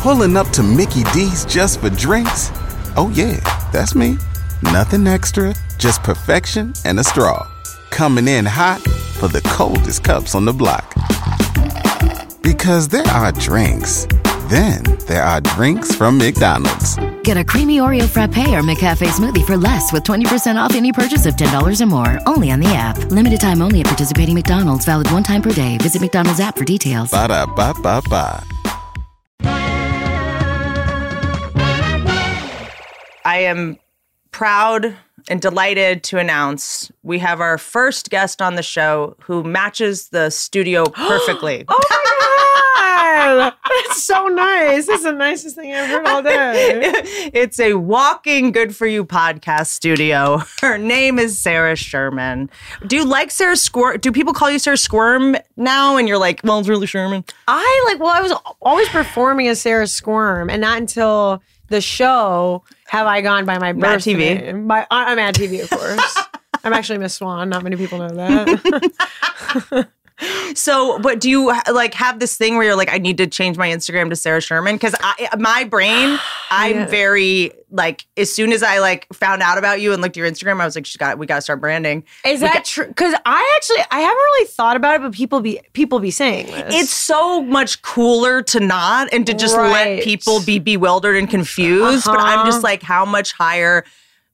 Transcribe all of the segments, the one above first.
Pulling up to Mickey D's just for drinks? Oh yeah, that's me. Nothing extra, just perfection and a straw. Coming in hot for the coldest cups on the block. Because there are drinks. Then there are drinks from McDonald's. Get a creamy Oreo frappe or McCafe smoothie for less with 20% off any purchase of $10 or more. Only on the app. Limited time only at participating McDonald's. Valid one time per day. Visit McDonald's app for details. Ba-da-ba-ba-ba. I am proud and delighted to announce we have our first guest on the show who matches the studio perfectly. Oh my God! That's so nice. That's the nicest thing I've heard all day. It's a walking Good For You podcast studio. Her name is Sarah Sherman. Do you like Sarah Squirm? Do people call you Sarah Squirm now? And you're like, well, it's really Sherman. I was always performing as Sarah Squirm, and not until the show have I gone by my birth name. I'm Mad TV, of course. I'm actually Miss Swan. Not many people know that. So, but do you like have this thing where you're like, I need to change my Instagram to Sarah Sherman? Because my brain, I'm very like, as soon as I like found out about you and looked at your Instagram, I was like, we got to start branding. Is that true? Because I haven't really thought about it, but people be saying this. It's so much cooler to not and to just let people be bewildered and confused. But I'm just like, how much higher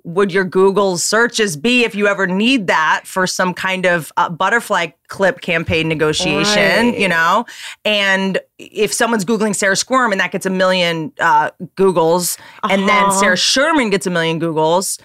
would your Google searches be if you ever need that for some kind of butterfly clip campaign negotiation, you know? And if someone's Googling Sarah Squirm and that gets a million Googles, and then Sarah Sherman gets a million Googles,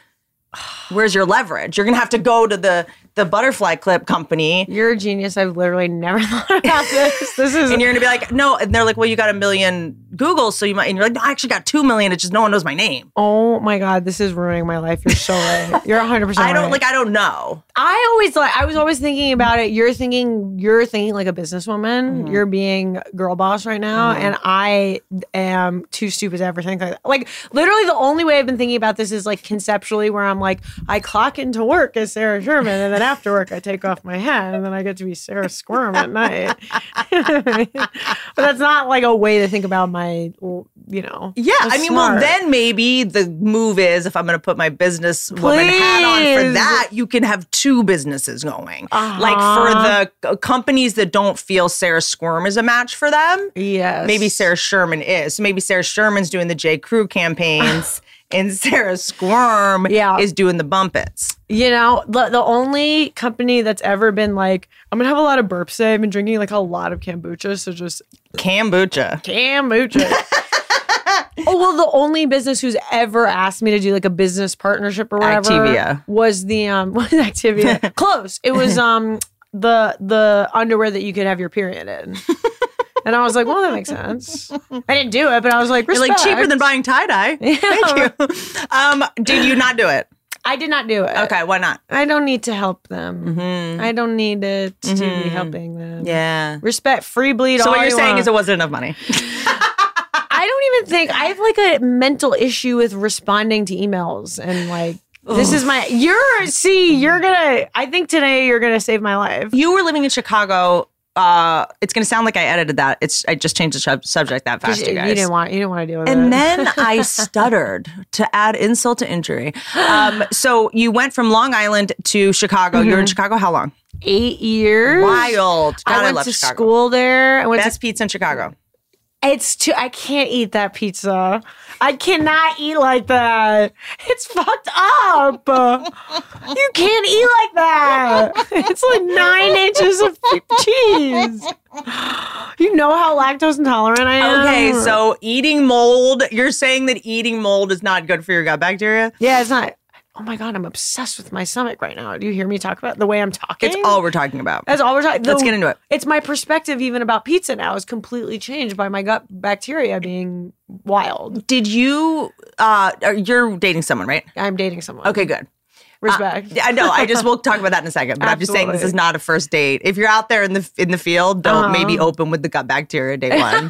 where's your leverage? You're going to have to go to the butterfly clip company. You're a genius. I've literally never thought about this. And you're going to be like, no. And they're like, well, you got a million Googles, so you might. And you're like, no, I actually got 2 million. It's just no one knows my name. Oh my God, this is ruining my life. You're so right. You're 100%. I don't know. I was always thinking about it. You're thinking like a businesswoman. Mm-hmm. You're being girl boss right now, and I am too stupid to ever think like that. Like literally, the only way I've been thinking about this is like conceptually, where I'm like, I clock into work as Sarah Sherman, and then after work, I take off my hat, and then I get to be Sarah Squirm at night. But that's not like a way to think about my, you know. Yeah, I mean, smart. Well, then maybe the move is if I'm going to put my businesswoman hat on for that, you can have two businesses going. Uh-huh. Like for the companies that don't feel Sarah Squirm is a match for them. Yes, maybe Sarah Sherman is. So maybe Sarah Sherman's doing the J. Crew campaigns. And Sarah Squirm is doing the bumpets. You know, the only company that's ever been like, I'm going to have a lot of burps today. I've been drinking like a lot of kombucha. So just. Kombucha. Oh, well, the only business who's ever asked me to do like a business partnership or whatever. Activia. Was the, Activia. Close. It was the underwear that you could have your period in. And I was like, well, that makes sense. I didn't do it, but I was like, respect. You're like, cheaper than buying tie-dye. Yeah. Thank you. Did you not do it? I did not do it. Okay, why not? I don't need to help them. Mm-hmm. I don't need it to be helping them. Yeah. Respect, free bleed, so all what you're saying is it wasn't enough money. I don't even think, I have like a mental issue with responding to emails and like, this is my, I think today you're going to save my life. You were living in Chicago. It's going to sound like I edited that. I just changed the subject that fast, you guys. You didn't want to deal with it. And then I stuttered to add insult to injury. So you went from Long Island to Chicago. Mm-hmm. You're in Chicago how long? 8 years. Wild. God, I love Chicago. School there. I went Best pizza in Chicago. I can't eat that pizza. I cannot eat like that. It's fucked up. You can't eat like that. It's like 9 inches of cheese. You know how lactose intolerant I am. Okay, so eating mold. You're saying that eating mold is not good for your gut bacteria? Yeah, it's not. Oh my God, I'm obsessed with my stomach right now. Do you hear me talk about the way I'm talking? It's all we're talking about. Let's get into it. It's my perspective even about pizza now is completely changed by my gut bacteria being wild. Did you, you're dating someone, right? I'm dating someone. Okay, good. Respect. I know. We'll talk about that in a second. But absolutely. I'm just saying this is not a first date. If you're out there in the field, don't maybe open with the gut bacteria day one.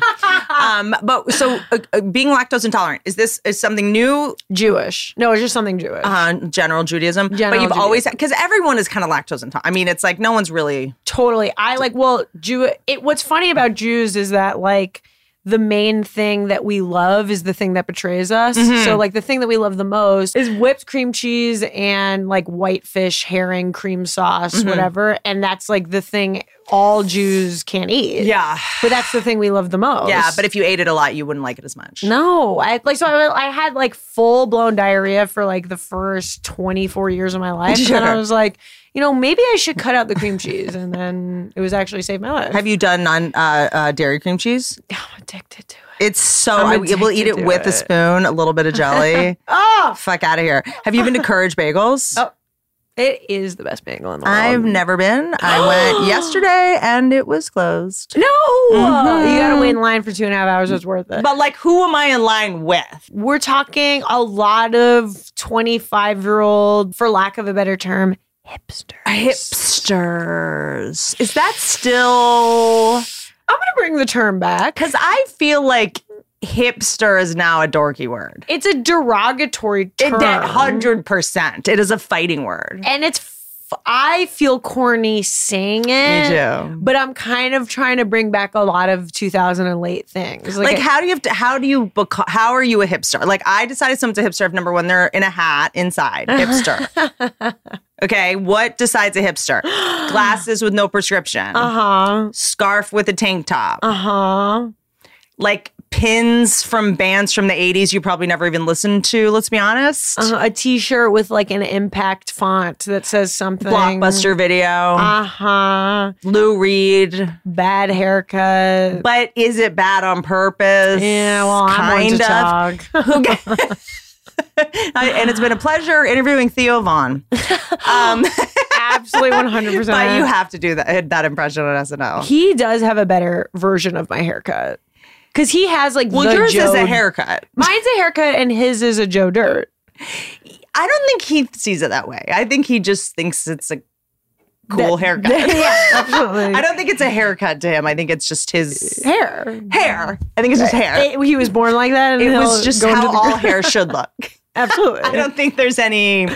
Being lactose intolerant, is this something new? Jewish. No, it's just something Jewish. General Judaism. Always, because everyone is kind of lactose intolerant. I mean, it's like no one's really. Totally. What's funny about Jews is that like the main thing that we love is the thing that betrays us. Mm-hmm. So like the thing that we love the most is whipped cream cheese and like whitefish, herring, cream sauce, mm-hmm. whatever. And that's like the thing all Jews can't eat. Yeah. But that's the thing we love the most. Yeah. But if you ate it a lot, you wouldn't like it as much. No. I had like full blown diarrhea for like the first 24 years of my life. Sure. And then I was like, you know, maybe I should cut out the cream cheese. And then it was actually saved my life. Have you done dairy cream cheese? I'm addicted to it. It's so, we'll eat it with a spoon, a little bit of jelly. Oh! Fuck out of here. Have you been to Courage Bagels? Oh. It is the best bagel in the world. I've never been. I went yesterday and it was closed. No! Mm-hmm. You gotta wait in line for 2.5 hours. It's worth it. But like, who am I in line with? We're talking a lot of 25-year-old, for lack of a better term, Hipsters. Is that still... I'm going to bring the term back. Because I feel like hipster is now a dorky word. It's a derogatory term. 100%. It is a fighting word. And it's... I feel corny saying it. Me too. But I'm kind of trying to bring back a lot of 2008 things. Like how are you a hipster? Like, I decided someone's a hipster if, number one, they're in a hat inside. Hipster. Okay, what decides a hipster? Glasses with no prescription. Uh-huh. Scarf with a tank top. Uh-huh. Like pins from bands from the 80s you probably never even listened to, let's be honest. A t-shirt with like an Impact font that says something. Blockbuster Video. Uh-huh. Lou Reed. Bad haircut. But is it bad on purpose? Yeah, well, I'm going to talk. And it's been a pleasure interviewing Theo Von. Absolutely 100%. But you have to do that impression on SNL. He does have a better version of my haircut. Because he has like yours is a haircut. Mine's a haircut and his is a Joe Dirt. I don't think he sees it that way. I think he just thinks it's a cool haircut. Yeah, absolutely. I don't think it's a haircut to him. I think it's just his hair. I think it's just hair. He was born like that. And it was just how all hair should look. Absolutely. I don't think there's any...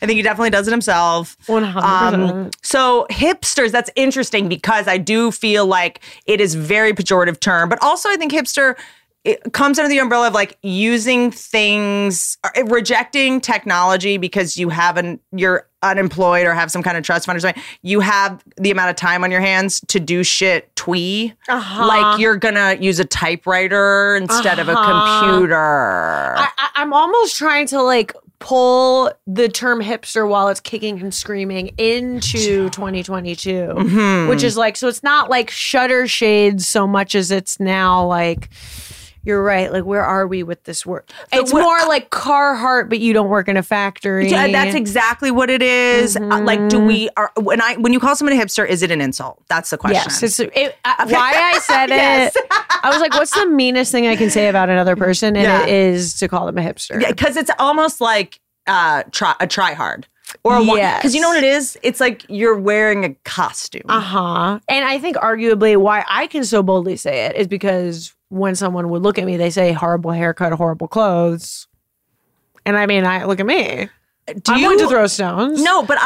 I think he definitely does it himself. 100%. So hipsters, that's interesting because I do feel like it is very pejorative term. But also I think hipster, it comes under the umbrella of like using things, rejecting technology because you haven't, you're unemployed or have some kind of trust fund or something. You have the amount of time on your hands to do shit twee. Uh-huh. Like you're going to use a typewriter instead of a computer. I'm almost trying to like... pull the term hipster while it's kicking and screaming into 2022, mm-hmm. which is like, so it's not like shutter shades so much as it's now like, you're right, like where are we with this word? It's more like Carhartt, but you don't work in a factory. Yeah, that's exactly what it is. Mm-hmm. Like, when you call someone a hipster, is it an insult? That's the question. Yes, why I said yes. It. I was like, what's the meanest thing I can say about another person? And it is to call them a hipster. Yeah, because it's almost like a try hard. Or because you know what it is? It's like you're wearing a costume. Uh-huh. And I think arguably why I can so boldly say it is because when someone would look at me, they say horrible haircut, horrible clothes. And I mean, look at me. I'm going to throw stones. No, but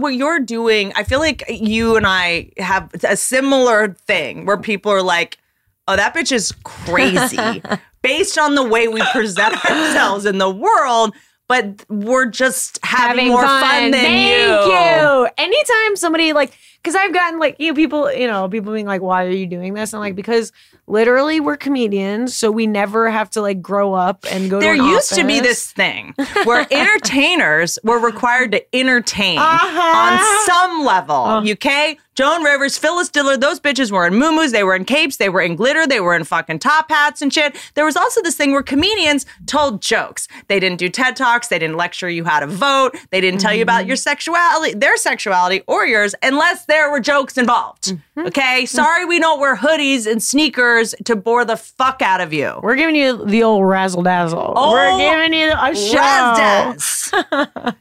what you're doing, I feel like you and I have a similar thing where people are like, oh, that bitch is crazy based on the way we present ourselves in the world. But we're just having more fun than you. Anytime somebody because I've gotten people being like, why are you doing this? I'm like, because literally we're comedians, so we never have to like grow up and go to an office. There used to be this thing where entertainers were required to entertain on some level. UK, Joan Rivers, Phyllis Diller, those bitches were in muumuus, they were in capes, they were in glitter, they were in fucking top hats and shit. There was also this thing where comedians told jokes. They didn't do TED Talks, they didn't lecture you how to vote, they didn't tell you about your sexuality, their sexuality or yours, unless there were jokes involved. Mm-hmm. Okay? Sorry we don't wear hoodies and sneakers to bore the fuck out of you. We're giving you the old razzle dazzle. Oh, we're giving you a show.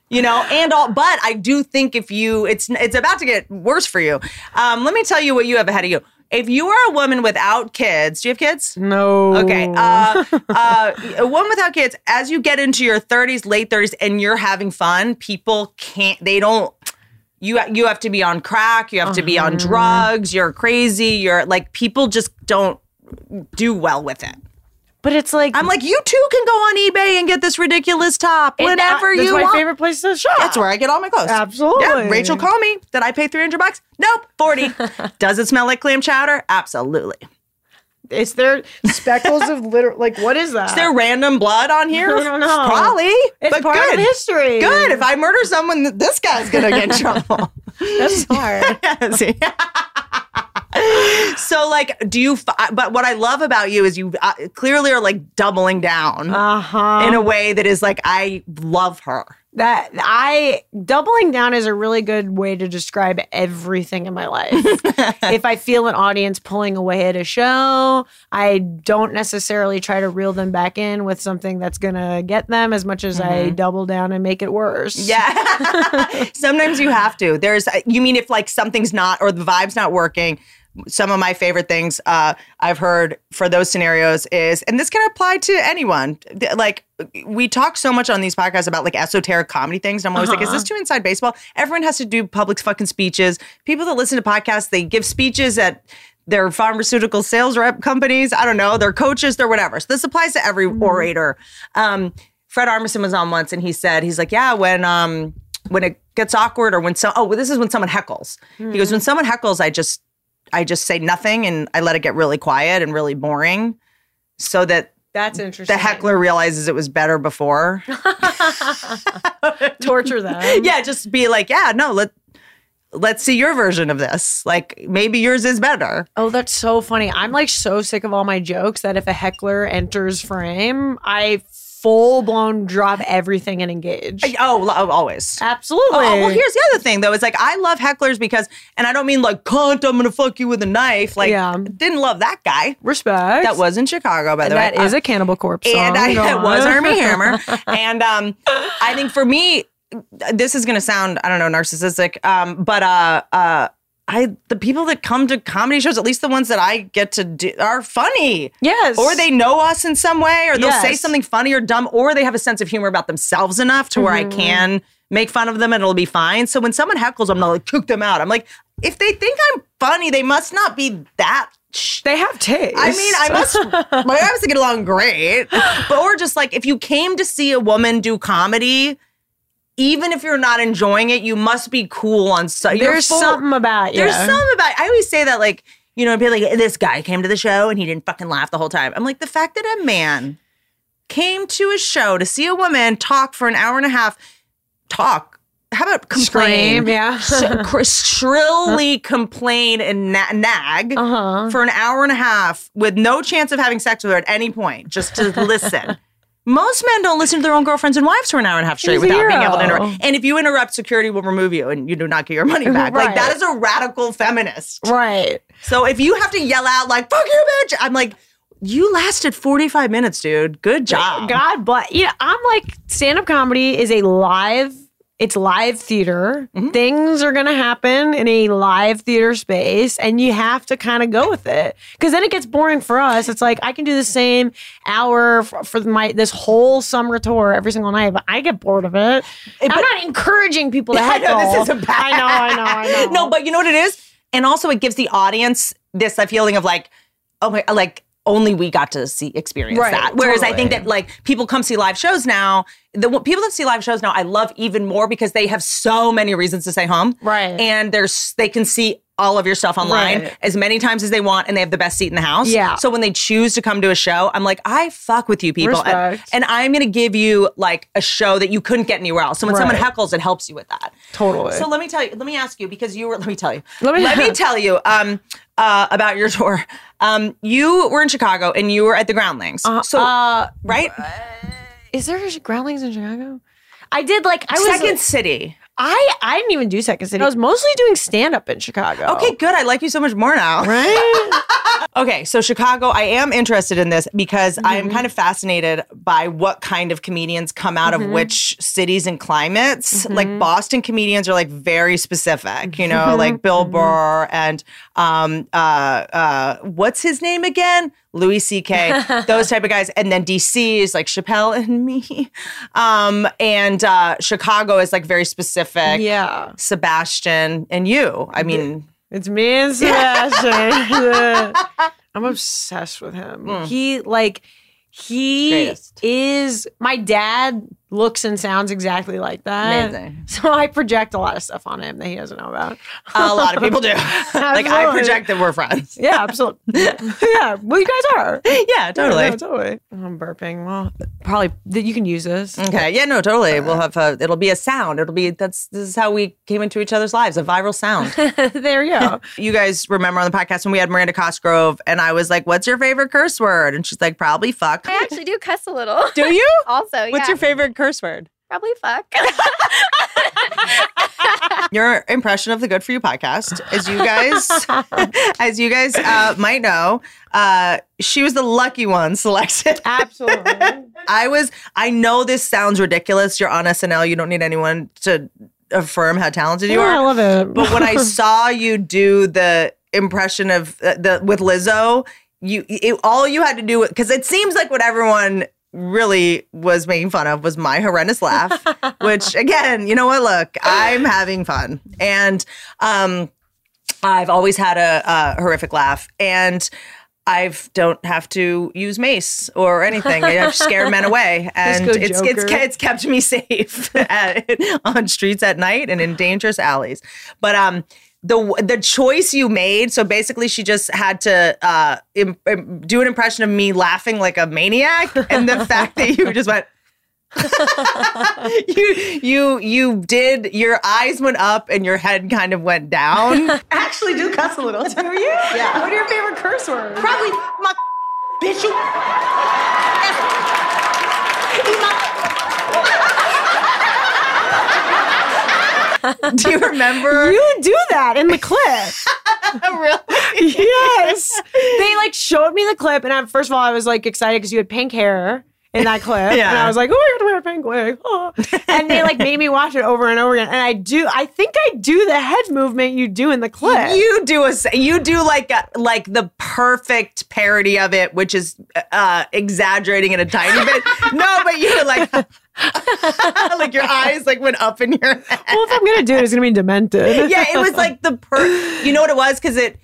You know, but I do think if it's about to get worse for you. Let me tell you what you have ahead of you. If you are a woman without kids, do you have kids? No. Okay. A woman without kids, as you get into your 30s, late 30s, and you're having fun, people can't, they don't, you have to be on crack, you have to be on drugs, you're crazy, people just don't do well with it. But it's like, I'm like, you too can go on eBay and get this ridiculous top whenever you want. That's my favorite place to shop. That's where I get all my clothes. Absolutely. Yeah, Rachel, call me. Did I pay $300? Nope, 40. Does it smell like clam chowder? Absolutely. Is there speckles of literal, like, what is that? Is there random blood on here? I don't know. Probably. It's part of history. Good. If I murder someone, this guy's going to get in trouble. That's hard. See? So, like, do you, but what I love about you is you clearly are like doubling down in a way that is like, I love her. That doubling down is a really good way to describe everything in my life. If I feel an audience pulling away at a show, I don't necessarily try to reel them back in with something that's going to get them as much as I double down and make it worse. Yeah. Sometimes you have to. There's, you mean if like something's not, or the vibe's not working, some of my favorite things I've heard for those scenarios is, and this can apply to anyone, like, we talk so much on these podcasts about like esoteric comedy things. And I'm always like, is this too inside baseball? Everyone has to do public fucking speeches. People that listen to podcasts, they give speeches at their pharmaceutical sales rep companies. I don't know, their coaches, their whatever. So this applies to every orator. Fred Armisen was on once and he said, he's like, yeah, when it gets awkward or when this is when someone heckles. He goes, when someone heckles, I just say nothing and I let it get really quiet and really boring so that that's interesting. The heckler realizes it was better before. Torture them. Yeah, just be like, yeah, no, let's see your version of this. Like, maybe yours is better. Oh, that's so funny. I'm like so sick of all my jokes that if a heckler enters frame, I full-blown drop everything and engage. Oh, always. Absolutely. Oh, well, here's the other thing, though. It's like, I love hecklers because, and I don't mean like, cunt, I'm going to fuck you with a knife. Like, yeah. Didn't love that guy. Respect. That was in Chicago, by the way. That is a Cannibal Corpse song. And it was Armie Hammer. And I think for me, this is going to sound, I don't know, narcissistic, but the people that come to comedy shows, at least the ones that I get to do, are funny. Yes. Or they know us in some way, or they'll say something funny or dumb, or they have a sense of humor about themselves enough to where I can make fun of them and it'll be fine. So when someone heckles, I'm not like, cook them out. I'm like, if they think I'm funny, they must not be that. They have taste. I mean, I have to get along great. But or just like, if you came to see a woman do comedy, even if you're not enjoying it, you must be cool on stuff. There's something about you. There's something about it. I always say that, like, you know, people like, this guy came to the show and he didn't fucking laugh the whole time. I'm like, the fact that a man came to a show to see a woman talk for an hour and a half, how about complain? Scream, yeah. Shrilly complain and nag for an hour and a half with no chance of having sex with her at any point, just to listen. Most men don't listen to their own girlfriends and wives for an hour and a half straight without being able to interrupt. And if you interrupt, security will remove you and you do not get your money back. Right. Like, that is a radical feminist. Right. So if you have to yell out like, fuck you, bitch, I'm like, you lasted 45 minutes, dude. Good job. God bless. Yeah, I'm like, stand-up comedy is it's live theater. Mm-hmm. Things are going to happen in a live theater space, and you have to kind of go with it. Because then it gets boring for us. It's like, I can do the same hour for this whole summer tour every single night, but I get bored of it. I'm not encouraging people to heckle. I know, this isn't bad. I know. No, but you know what it is? And also it gives the audience this feeling of like, oh my, like, only we got to experience that. Whereas I think that like people come see live shows now. The people that see live shows now, I love even more because they have so many reasons to stay home. Right. And they can see all of your stuff online as many times as they want, and they have the best seat in the house. Yeah. So when they choose to come to a show, I'm like, I fuck with you people. And I'm going to give you like a show that you couldn't get anywhere else. So when someone heckles, it helps you with that. Totally. So let me tell you about your tour. You were in Chicago and you were at the Groundlings. Right? Is there a Groundlings in Chicago? I did like I was Second City. I didn't even do Second City. I was mostly doing stand-up in Chicago. Okay, good. I like you so much more now. Right? Okay, so Chicago, I am interested in this because I am kind of fascinated by what kind of comedians come out of which cities and climates. Like Boston comedians are like very specific, you know, like Bill Burr and what's his name again? Louis C.K., those type of guys. And then D.C. is like Chappelle and me. And Chicago is like very specific. Yeah. Sebastian and you. I mean. It's me and Sebastian. I'm obsessed with him. Mm. He, like, he greatest. Is, my dad looks and sounds exactly like that. Amazing. So I project a lot of stuff on him that he doesn't know about. A lot of people do. Like, I project that we're friends. Yeah, absolutely. Yeah, well, you guys are. Yeah, totally. Yeah, no, totally. I'm burping. Well, probably, you can use this. Okay, yeah, no, totally. We'll have, it'll be a sound. It'll be, this is how we came into each other's lives, a viral sound. There you go. You guys remember on the podcast when we had Miranda Cosgrove, and I was like, what's your favorite curse word? And she's like, probably fuck. I actually do cuss a little. Do you? Also, yeah. What's your favorite curse word? Probably fuck. Your impression of the Good For You podcast, as you guys might know, she was the lucky one selected. Absolutely. I know this sounds ridiculous. You're on SNL. You don't need anyone to affirm how talented you are. I love it. But when I saw you do the impression of with Lizzo, all you had to do, because it seems like what everyone really was making fun of was my horrendous laugh, which, again, you know what? Look, I'm having fun, and I've always had a horrific laugh, and I don't have to use mace or anything. I have to scare men away, and it's kept me safe on streets at night and in dangerous alleys. But the choice you made, so basically she just had to do an impression of me laughing like a maniac, and the fact that you just went, you did, your eyes went up and your head kind of went down. I actually do cuss a little, do you? Yeah. What are your favorite curse words? Probably my bitch, you. Do you remember? You do that in the clip. Really? Yes. They like showed me the clip, and first of all, I was like excited because you had pink hair in that clip. Yeah. And I was like, oh, I got to wear a pink wig. Oh. And they like made me watch it over and over again. And I think I do the head movement you do in the clip. You do like the perfect parody of it, which is exaggerating it a tiny bit. No, but you were like. Like your eyes like went up in your head. Well, if I'm gonna do it, it's gonna be demented. Yeah, it was like the you know what it was? Because it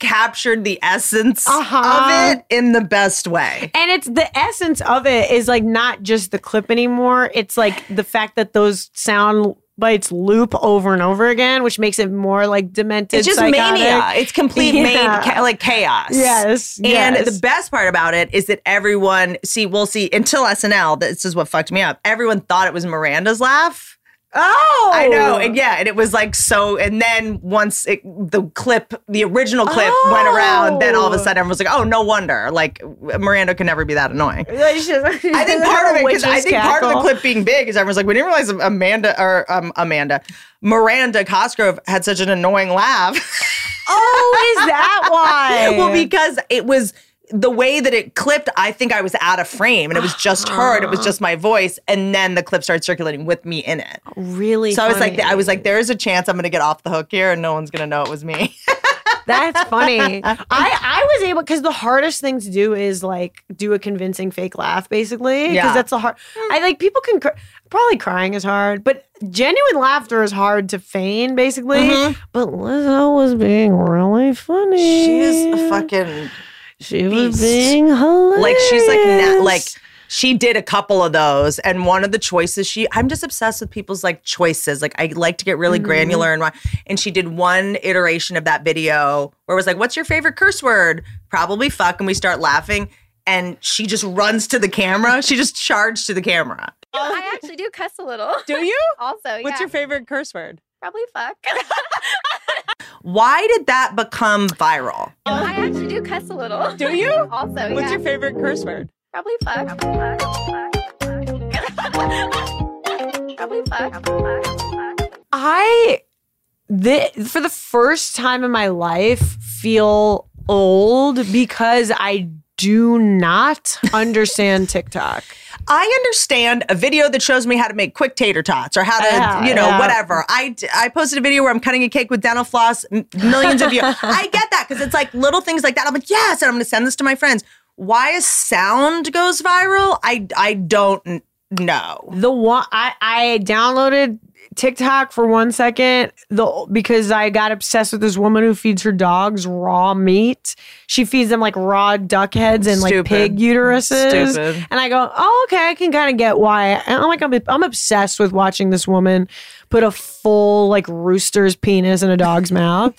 captured the essence of it in the best way. And it's the essence of it is like not just the clip anymore. It's like the fact that those sound bites loop over and over again, which makes it more like demented. It's just psychotic. Mania. It's complete like chaos. Yes. And the best part about it is that everyone, until SNL, this is what fucked me up. Everyone thought it was Miranda's laugh. Oh, I know. And yeah, and it was like so. And then once the original clip went around, then all of a sudden everyone was like, "Oh, no wonder! Like Miranda can never be that annoying." I think part of the clip being big is everyone's like, "We didn't realize Miranda Cosgrove had such an annoying laugh." Oh, is that why? Well, because it was. The way that it clipped, I think I was out of frame, and it was just her. It was just my voice, and then the clip started circulating with me in it. Really? So funny. I was like, there is a chance I'm going to get off the hook here, and no one's going to know it was me. That's funny. I was able, because the hardest thing to do is like do a convincing fake laugh, basically. Because that's the hard. I like people can probably crying is hard, but genuine laughter is hard to feign, basically. Mm-hmm. But Lizzo was being really funny. She's a fucking. She was being hilarious. Like she's like she did a couple of those, and one of the choices I'm just obsessed with people's like choices. Like I like to get really granular and she did one iteration of that video where it was like, "What's your favorite curse word?" Probably fuck, and we start laughing, and she just runs to the camera. She just charged to the camera. I actually do cuss a little. Do you? Also, yeah. What's your favorite curse word? Probably fuck. Why did that become viral? I actually do cuss a little. Do you? Also, yeah. What's your favorite curse word? Probably fuck. Probably fuck. For the first time in my life, feel old because I do not understand TikTok. I understand a video that shows me how to make quick tater tots or how to, whatever. I posted a video where I'm cutting a cake with dental floss, millions of views. I get that because it's like little things like that. I'm like, yes, and I'm going to send this to my friends. Why a sound goes viral? I don't know. The one I downloaded TikTok for 1 second because I got obsessed with this woman who feeds her dogs raw meat. she feeds them like raw duck heads and like pig uteruses. Stupid. And I go, oh, okay, I can kind of get why. And I'm like, I'm obsessed with watching this woman put a full like rooster's penis in a dog's mouth.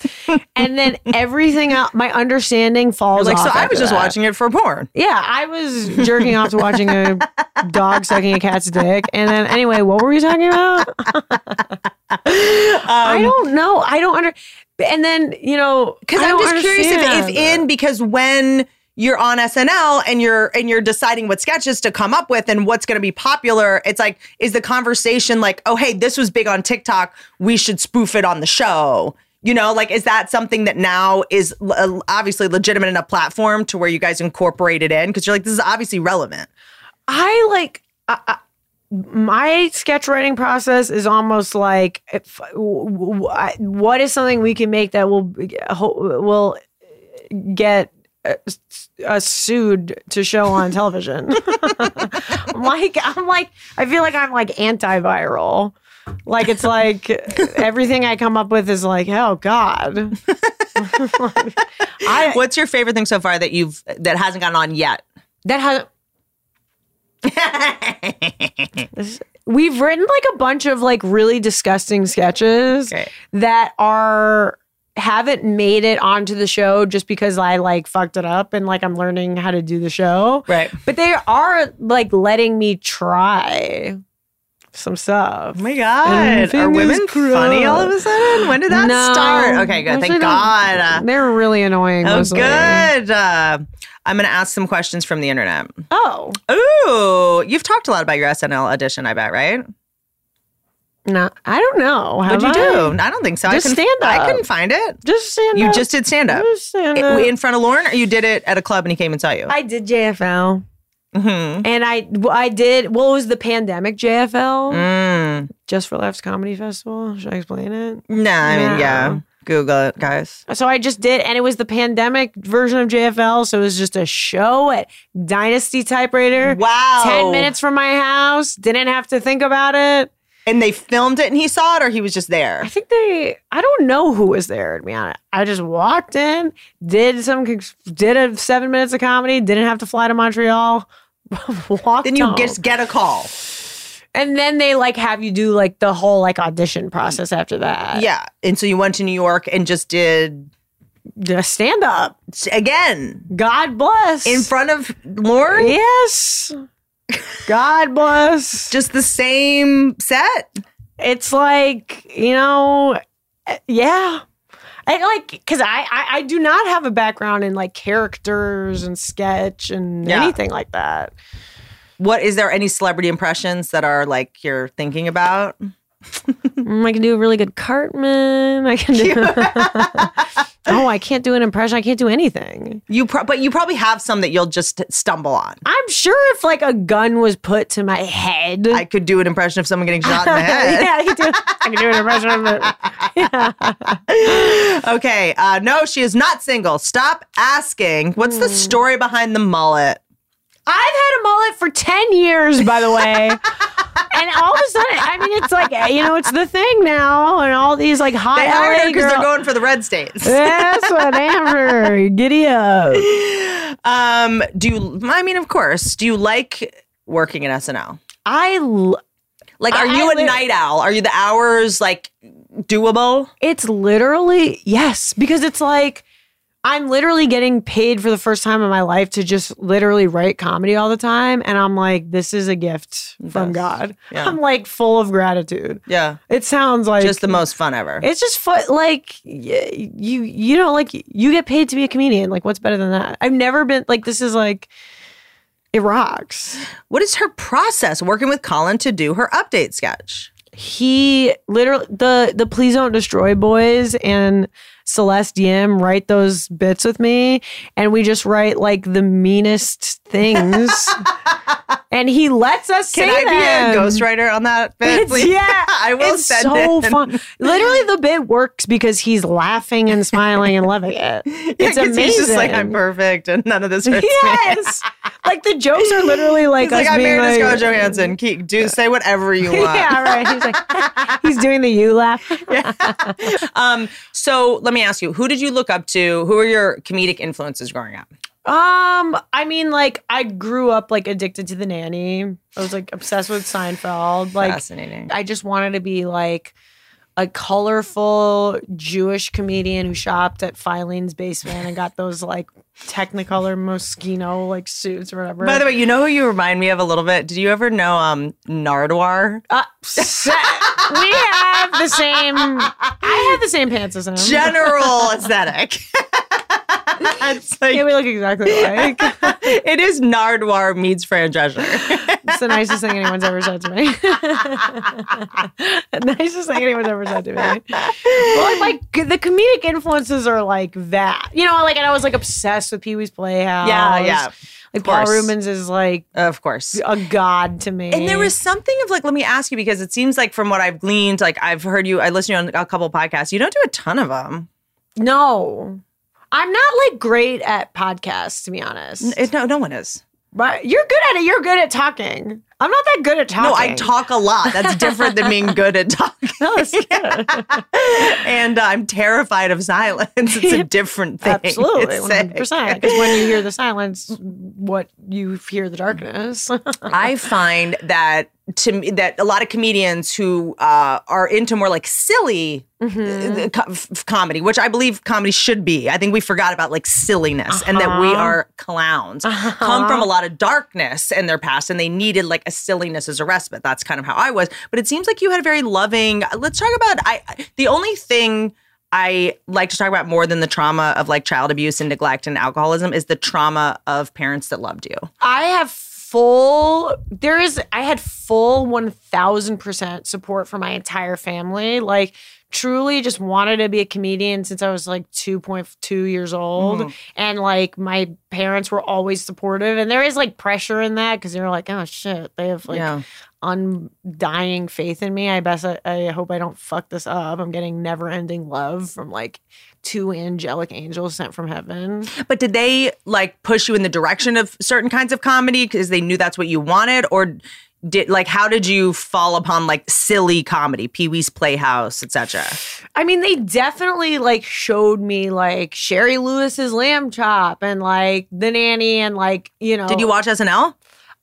And then everything else, my understanding falls off. So I was just watching it for porn. Yeah, I was jerking off to watching a dog sucking a cat's dick. And then anyway, what were we talking about? I don't know. I don't understand. And then, you know, because I'm just curious because when you're on SNL and you're deciding what sketches to come up with and what's going to be popular, it's like, is the conversation like, oh, hey, this was big on TikTok, we should spoof it on the show? You know, like, is that something that now is obviously legitimate enough platform to where you guys incorporate it in? Because you're like, this is obviously relevant. My sketch writing process is almost like, what is something we can make that will get sued to show on television? I feel like I'm like anti-viral. Like, it's like everything I come up with is like, oh God. What's your favorite thing so far that hasn't gotten on yet? We've written like a bunch of like really disgusting sketches that haven't made it onto the show just because I like fucked it up and like I'm learning how to do the show. Right. But they are like letting me try some stuff. Oh my God. Are women funny all of a sudden? When did that start? Okay, good. Thank God. They're really annoying. Oh, mostly. Good. I'm going to ask some questions from the internet. Oh. Ooh. You've talked a lot about your SNL audition, I bet, right? No, I don't know. What'd you do? I don't think so. Just stand up. I couldn't find it. Just stand up. You just did stand up. In front of Lauren, or you did it at a club and he came and saw you? I did JFL. Mm-hmm. And I did, well, it was the pandemic JFL. Mm. Just for Laughs Comedy Festival. Should I explain it? No, I mean, yeah. Google it, guys. So I just did, and it was the pandemic version of JFL. So it was just a show at Dynasty Typewriter. Wow. 10 minutes from my house. Didn't have to think about it. And they filmed it and he saw it, or he was just there? I don't know who was there, to be honest. I just walked in, did 7 minutes of comedy, didn't have to fly to Montreal, walked home. Just get a call. And then they like have you do like the whole like audition process after that. Yeah. And so you went to New York and just did... Just stand up. Again. God bless. In front of Lauren? Yes. God bless. Just the same set? It's like, you know, yeah. I like, because I do not have a background in like characters and sketch and anything like that. What, is there any celebrity impressions that are like you're thinking about? I can do a really good Cartman. I can do. I can't do an impression. I can't do anything. But you probably have some that you'll just stumble on. I'm sure if like a gun was put to my head, I could do an impression of someone getting shot in the head. Yeah, I could do an impression of it. Yeah. Okay. No, she is not single. Stop asking. What's the story behind the mullet? I've had a mullet for 10 years, by the way. And all of a sudden, I mean, it's like, you know, it's the thing now. And all these like hot LA girls. They hired her because they're going for the red states. Yes, whatever. Giddy up. Do you like working at SNL? Are you a night owl? Are you the hours like doable? It's literally, yes. Because it's like, I'm literally getting paid for the first time in my life to just literally write comedy all the time. And I'm like, this is a gift from God. Yeah. I'm like full of gratitude. Yeah. It sounds like just the most fun ever. It's just fun. Like you know, like you get paid to be a comedian. Like what's better than that? I've never been like, this is like, it rocks. What is her process working with Colin to do her update sketch? He literally, the Please Don't Destroy boys and Celeste Yim write those bits with me, and we just write like the meanest things And he lets us say that. Can I be a ghostwriter on that bit? Please? Yeah. I will send it. It's so fun. Literally, the bit works because he's laughing and smiling and loving it. It's amazing. He's just like, I'm perfect and none of this hurts me. Like, the jokes are literally like us being like, I'm married to Scarlett Johansson. Do say whatever you want. Yeah, right. He's like, he's doing the you laugh. Yeah. So let me ask you, who did you look up to? Who are your comedic influences growing up? I mean, like, I grew up, like, addicted to The Nanny. I was, like, obsessed with Seinfeld. Like, fascinating. I just wanted to be, like, a colorful Jewish comedian who shopped at Filene's Basement and got those, like, Technicolor Moschino, like, suits or whatever. By the way, you know who you remind me of a little bit? Did you ever know Nardwuar? We have the same... I have the same pants as him. General aesthetic. It's like, yeah, we look exactly alike. It is Nardwuar meets Fran Drescher. It's the nicest thing anyone's ever said to me. The nicest thing anyone's ever said to me. Well, like, the comedic influences are like that. You know, like, and I was like obsessed with Pee Wee's Playhouse. Yeah, yeah. Like, Paul Rubens is like, of course, a god to me. And there was something of like, let me ask you, because it seems like from what I've gleaned, like I've heard you, I listened to you on a couple podcasts. You don't do a ton of them. No. I'm not, like, great at podcasts, to be honest. No, no one is. But you're good at it. You're good at talking. I'm not that good at talking. No, I talk a lot. That's different than being good at talking. No, it's good. And I'm terrified of silence. It's a different thing. Absolutely, 100%. Because when you hear the silence, what you hear the darkness. I find that to me, that a lot of comedians who are into more like silly comedy, which I believe comedy should be. I think we forgot about like silliness and that we are clowns, come from a lot of darkness in their past, and they needed like a silliness as a respite. That's kind of how I was. But it seems like you had a very loving, let's talk about, the only thing I like to talk about more than the trauma of like child abuse and neglect and alcoholism is the trauma of parents that loved you. I had full 1000% support for my entire family. Like, truly just wanted to be a comedian since I was like 2.2 years old. Mm-hmm. And like my parents were always supportive. And there is like pressure in that because they're like, oh shit, they have like undying faith in me. I hope I don't fuck this up. I'm getting never ending love from like two angelic angels sent from heaven. But did they like push you in the direction of certain kinds of comedy because they knew that's what you wanted? Or did, like, how did you fall upon like silly comedy, Pee Wee's Playhouse, etc.? I mean, they definitely like showed me like Sherry Lewis's Lamb Chop and like The Nanny and like, you know. Did you watch SNL?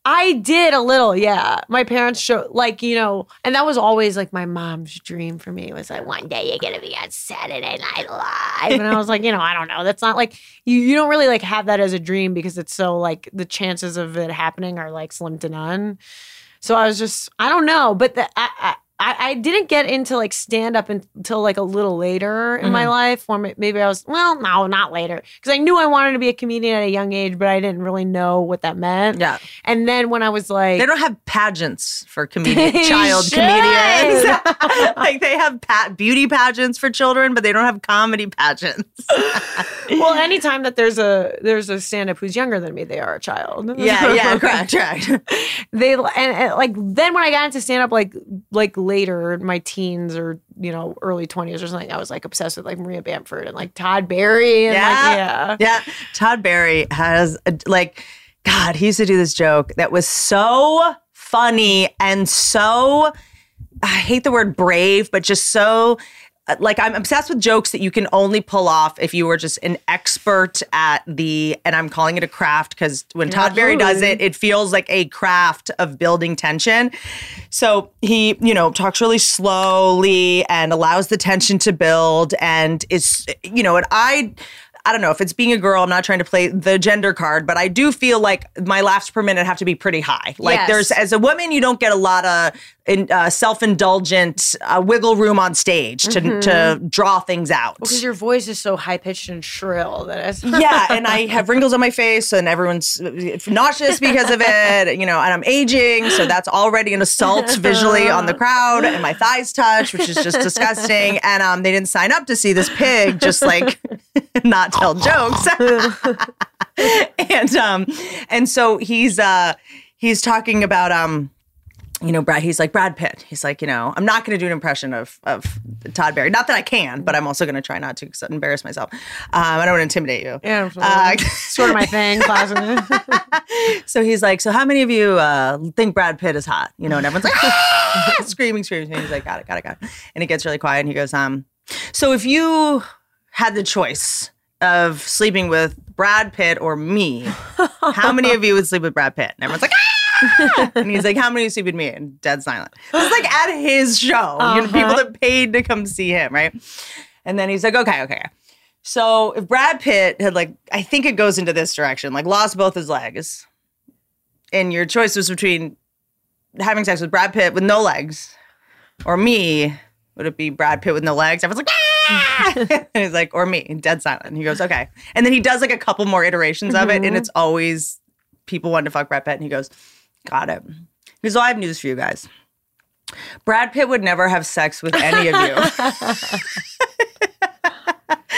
I did a little, yeah. My parents showed, like, you know, and that was always like my mom's dream for me was like, one day you're going to be on Saturday Night Live. And I was like, you know, I don't know. That's not like, you don't really like have that as a dream because it's so like the chances of it happening are like slim to none. So I was just, I don't know. But I didn't get into like stand up until like a little later in my life. Or maybe I was, well, no, not later. Because I knew I wanted to be a comedian at a young age, but I didn't really know what that meant. Yeah. And then when I was like, they don't have pageants for child comedians. Like they have beauty pageants for children, but they don't have comedy pageants. Well, anytime that there's a stand up who's younger than me, they are a child. Yeah, yeah, correct. They and like then when I got into stand up, like later in my teens or, you know, early 20s or something, I was like obsessed with like Maria Bamford and like Todd Barry. And, yeah. Todd Barry has like, God, he used to do this joke that was so funny and so, I hate the word brave, but just so like I'm obsessed with jokes that you can only pull off if you were just an expert at and I'm calling it a craft because when Todd Barry does it, it feels like a craft of building tension. So he, you know, talks really slowly and allows the tension to build and is, you know, and I don't know if it's being a girl, I'm not trying to play the gender card, but I do feel like my laughs per minute have to be pretty high. Like there's, as a woman, you don't get a lot of self-indulgent wiggle room on stage to draw things out. Because your voice is so high-pitched and shrill. Yeah, and I have wrinkles on my face and everyone's nauseous because of it, you know, and I'm aging. So that's already an assault visually on the crowd and my thighs touch, which is just disgusting. And they didn't sign up to see this pig just like not tell jokes. And so he's he's talking about, you know, Brad, he's like, Brad Pitt. He's like, you know, I'm not going to do an impression of Todd Barry. Not that I can, but I'm also going to try not to embarrass myself. I don't want to intimidate you. Yeah, sort of my thing. So he's like, so how many of you think Brad Pitt is hot? You know, and everyone's like, ah! screaming. He's like, got it. And it gets really quiet. And he goes, so if you had the choice of sleeping with Brad Pitt or me, how many of you would sleep with Brad Pitt? And everyone's like, ah! And he's like, how many sleep with me? And dead silent. This is like at his show. Uh-huh. You know, people that paid to come see him, right? And then he's like, okay. So if Brad Pitt had, like, I think it goes into this direction, like lost both his legs, and your choice was between having sex with Brad Pitt with no legs or me, would it be Brad Pitt with no legs? Everyone's like, ah! And he's like, or me, and dead silent. And he goes, okay. And then he does like a couple more iterations of it, and it's always people wanting to fuck Brad Pitt, and he goes, got it. Because I have news for you guys. Brad Pitt would never have sex with any of you.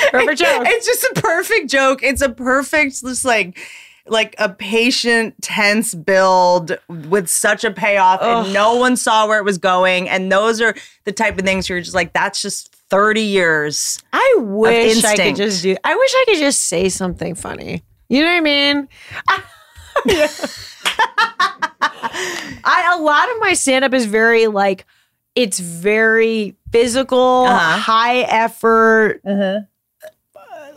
Perfect joke. It's just a perfect joke. It's a perfect, just like a patient, tense build with such a payoff, and no one saw where it was going. And those are the type of things you're just like, that's just 30 years. I wish I could just say something funny. You know what I mean? Yeah. A lot of my stand-up is very like, it's very physical, high effort,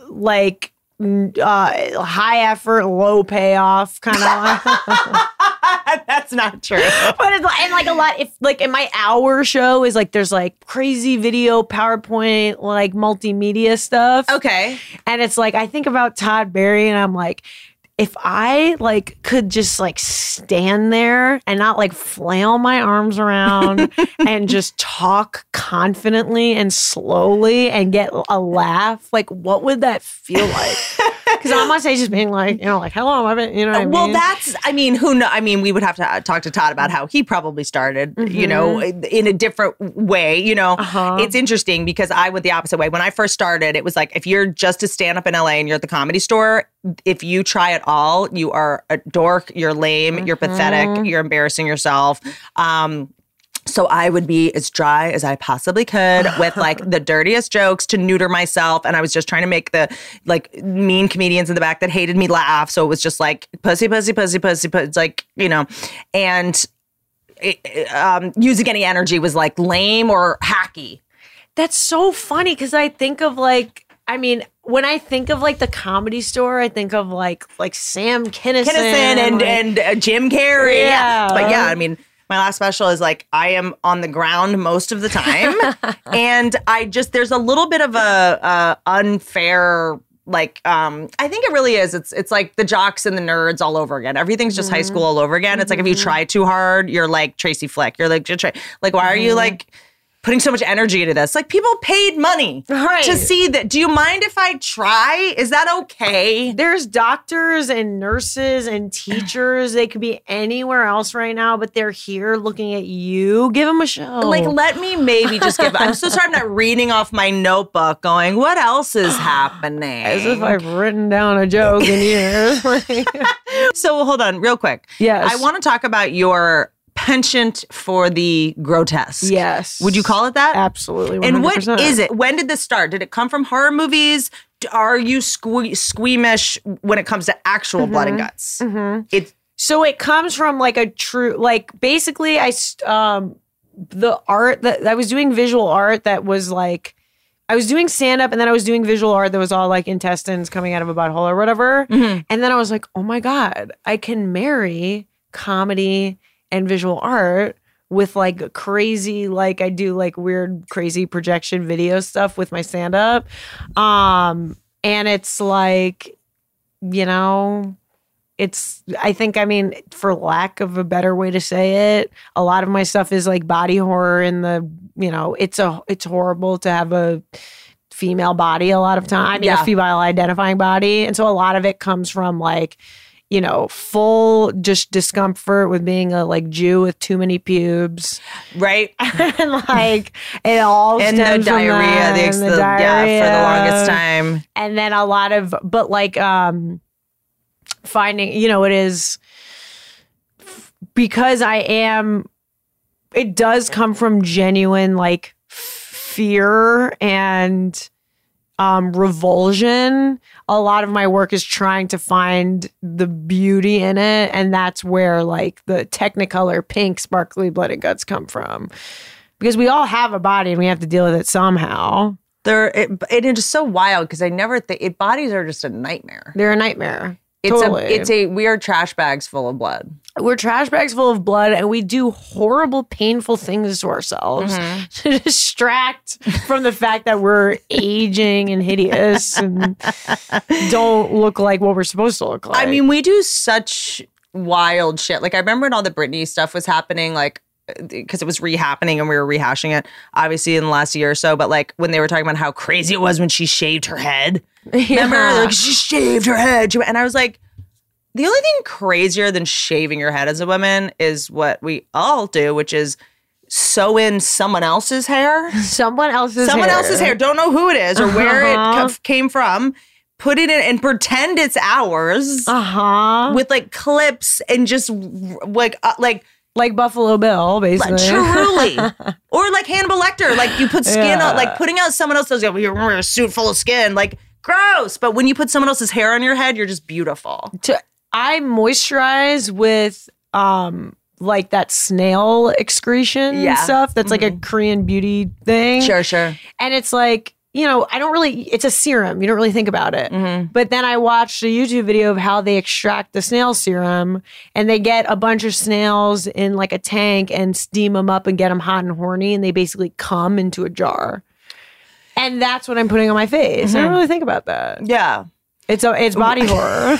like high effort, low payoff kind of. That's not true. But it's like, and like a lot, if like in my hour show is like, there's like crazy video, PowerPoint, like multimedia stuff. Okay. And it's like, I think about Todd Barry and I'm like, if I like could just like stand there and not like flail my arms around and just talk confidently and slowly and get a laugh, like what would that feel like? Because I'm on stage just being like, you know, like, hello, I'm, you know what I mean? Well, who knows? I mean, we would have to talk to Todd about how he probably started, you know, in a different way, you know. It's interesting because I went the opposite way. When I first started, it was like, if you're just a stand-up in LA and you're at the Comedy Store, if you try at all, you are a dork, you're lame, you're pathetic, you're embarrassing yourself. So I would be as dry as I possibly could with like the dirtiest jokes to neuter myself. And I was just trying to make the like mean comedians in the back that hated me laugh. So it was just like pussy, like, you know, and using any energy was like lame or hacky. That's so funny because I think of like, I mean, when I think of like the Comedy Store, I think of like Sam Kinison and Jim Carrey. Yeah. But yeah, I mean, my last special is like, I am on the ground most of the time. And I just, there's a little bit of a unfair, like, I think it really is. It's like the jocks and the nerds all over again. Everything's just high school all over again. It's like, if you try too hard, you're like Tracy Flick. You're like, why are you like putting so much energy into this? Like, people paid money to see that. Do you mind if I try? Is that okay? There's doctors and nurses and teachers. They could be anywhere else right now, but they're here looking at you. Give them a show. Like, let me maybe just give. I'm so sorry I'm not reading off my notebook going, what else is happening? As if I've written down a joke in years. So hold on real quick. Yes. I want to talk about your penchant for the grotesque. Yes. Would you call it that? Absolutely. 100%. And what is it? When did this start? Did it come from horror movies? Are you squeamish when it comes to actual blood and guts? So it comes from like a true, like basically the art that I was doing, visual art that was like, I was doing stand-up and then I was doing visual art that was all like intestines coming out of a butthole or whatever. And then I was like, oh my God, I can marry comedy and visual art with like crazy, like I do like weird, crazy projection video stuff with my stand-up. And it's like, you know, it's, I think, I mean, for lack of a better way to say it, a lot of my stuff is like body horror in the, you know, it's horrible to have a female body a lot of time, a female identifying body. And so a lot of it comes from like, you know, full just discomfort with being a like Jew with too many pubes, right? And like it all and stems the diarrhea, from that, and the diarrhea, yeah, for the longest time. And then a lot of, but like finding, you know, it is because I am, it does come from genuine like fear and revulsion. A lot of my work is trying to find the beauty in it. And that's where like the Technicolor pink sparkly blood and guts come from. Because we all have a body and we have to deal with it somehow. It is so wild because I never think bodies are just a nightmare. They're a nightmare. We are trash bags full of blood. We're trash bags full of blood, and we do horrible, painful things to ourselves to distract from the fact that we're aging and hideous and don't look like what we're supposed to look like. I mean, we do such wild shit. Like, I remember when all the Britney stuff was happening, like, because it was rehappening and we were rehashing it, obviously, in the last year or so. But like when they were talking about how crazy it was when she shaved her head, remember, like she shaved her head, and I was like, the only thing crazier than shaving your head as a woman is what we all do, which is sew in someone else's hair, someone else's hair. Don't know who it is or where it came from. Put it in and pretend it's ours. With like clips and just like. Like Buffalo Bill, basically. Truly. Or like Hannibal Lecter. Like you put skin on, like putting out someone else's, like, you're a suit full of skin. Like, gross. But when you put someone else's hair on your head, you're just beautiful. I moisturize with like that snail excretion stuff. That's like a Korean beauty thing. Sure. And it's like, you know, I don't really, it's a serum. You don't really think about it. But then I watched a YouTube video of how they extract the snail serum, and they get a bunch of snails in like a tank and steam them up and get them hot and horny, and they basically come into a jar. And that's what I'm putting on my face. I don't really think about that. Yeah. It's body horror.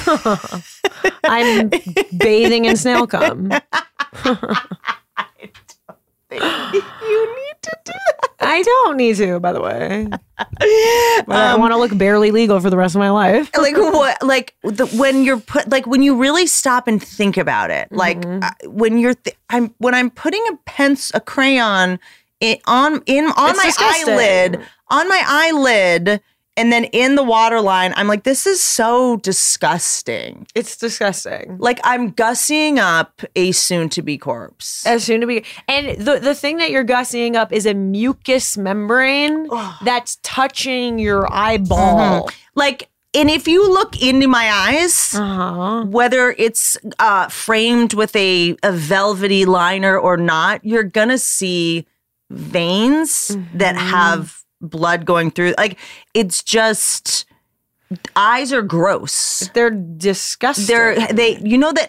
I'm bathing in snail cum. You need to do that. I don't need to, by the way. But I want to look barely legal for the rest of my life. Like what? Like when you're like when you really stop and think about it. Like when you're, when I'm putting a crayon on my eyelid, and then in the waterline, I'm like, this is so disgusting. It's disgusting. Like, I'm gussying up a soon-to-be corpse. And the thing that you're gussying up is a mucous membrane that's touching your eyeball. Like, and if you look into my eyes, whether it's framed with a velvety liner or not, you're going to see veins that have blood going through. Like, it's just, eyes are gross. They're disgusting. You know that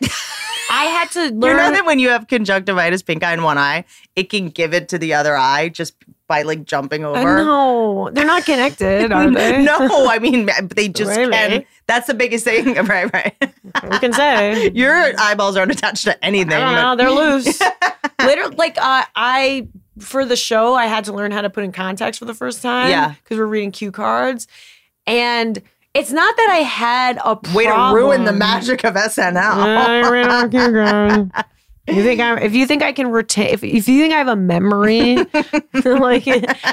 I had to learn. You know that when you have conjunctivitis, pink eye in one eye, it can give it to the other eye just by like jumping over. No, they're not connected, are they? No, I mean, they just really can. That's the biggest thing. Right. We can say. Your eyeballs aren't attached to anything. I don't know, they're loose. Literally, like, for the show, I had to learn how to put in contacts for the first time. Yeah. Because we're reading cue cards. And it's not that I had a problem. Way to ruin the magic of SNL. I ran out of cue cards. If you think I can retain, if you think I have a memory, like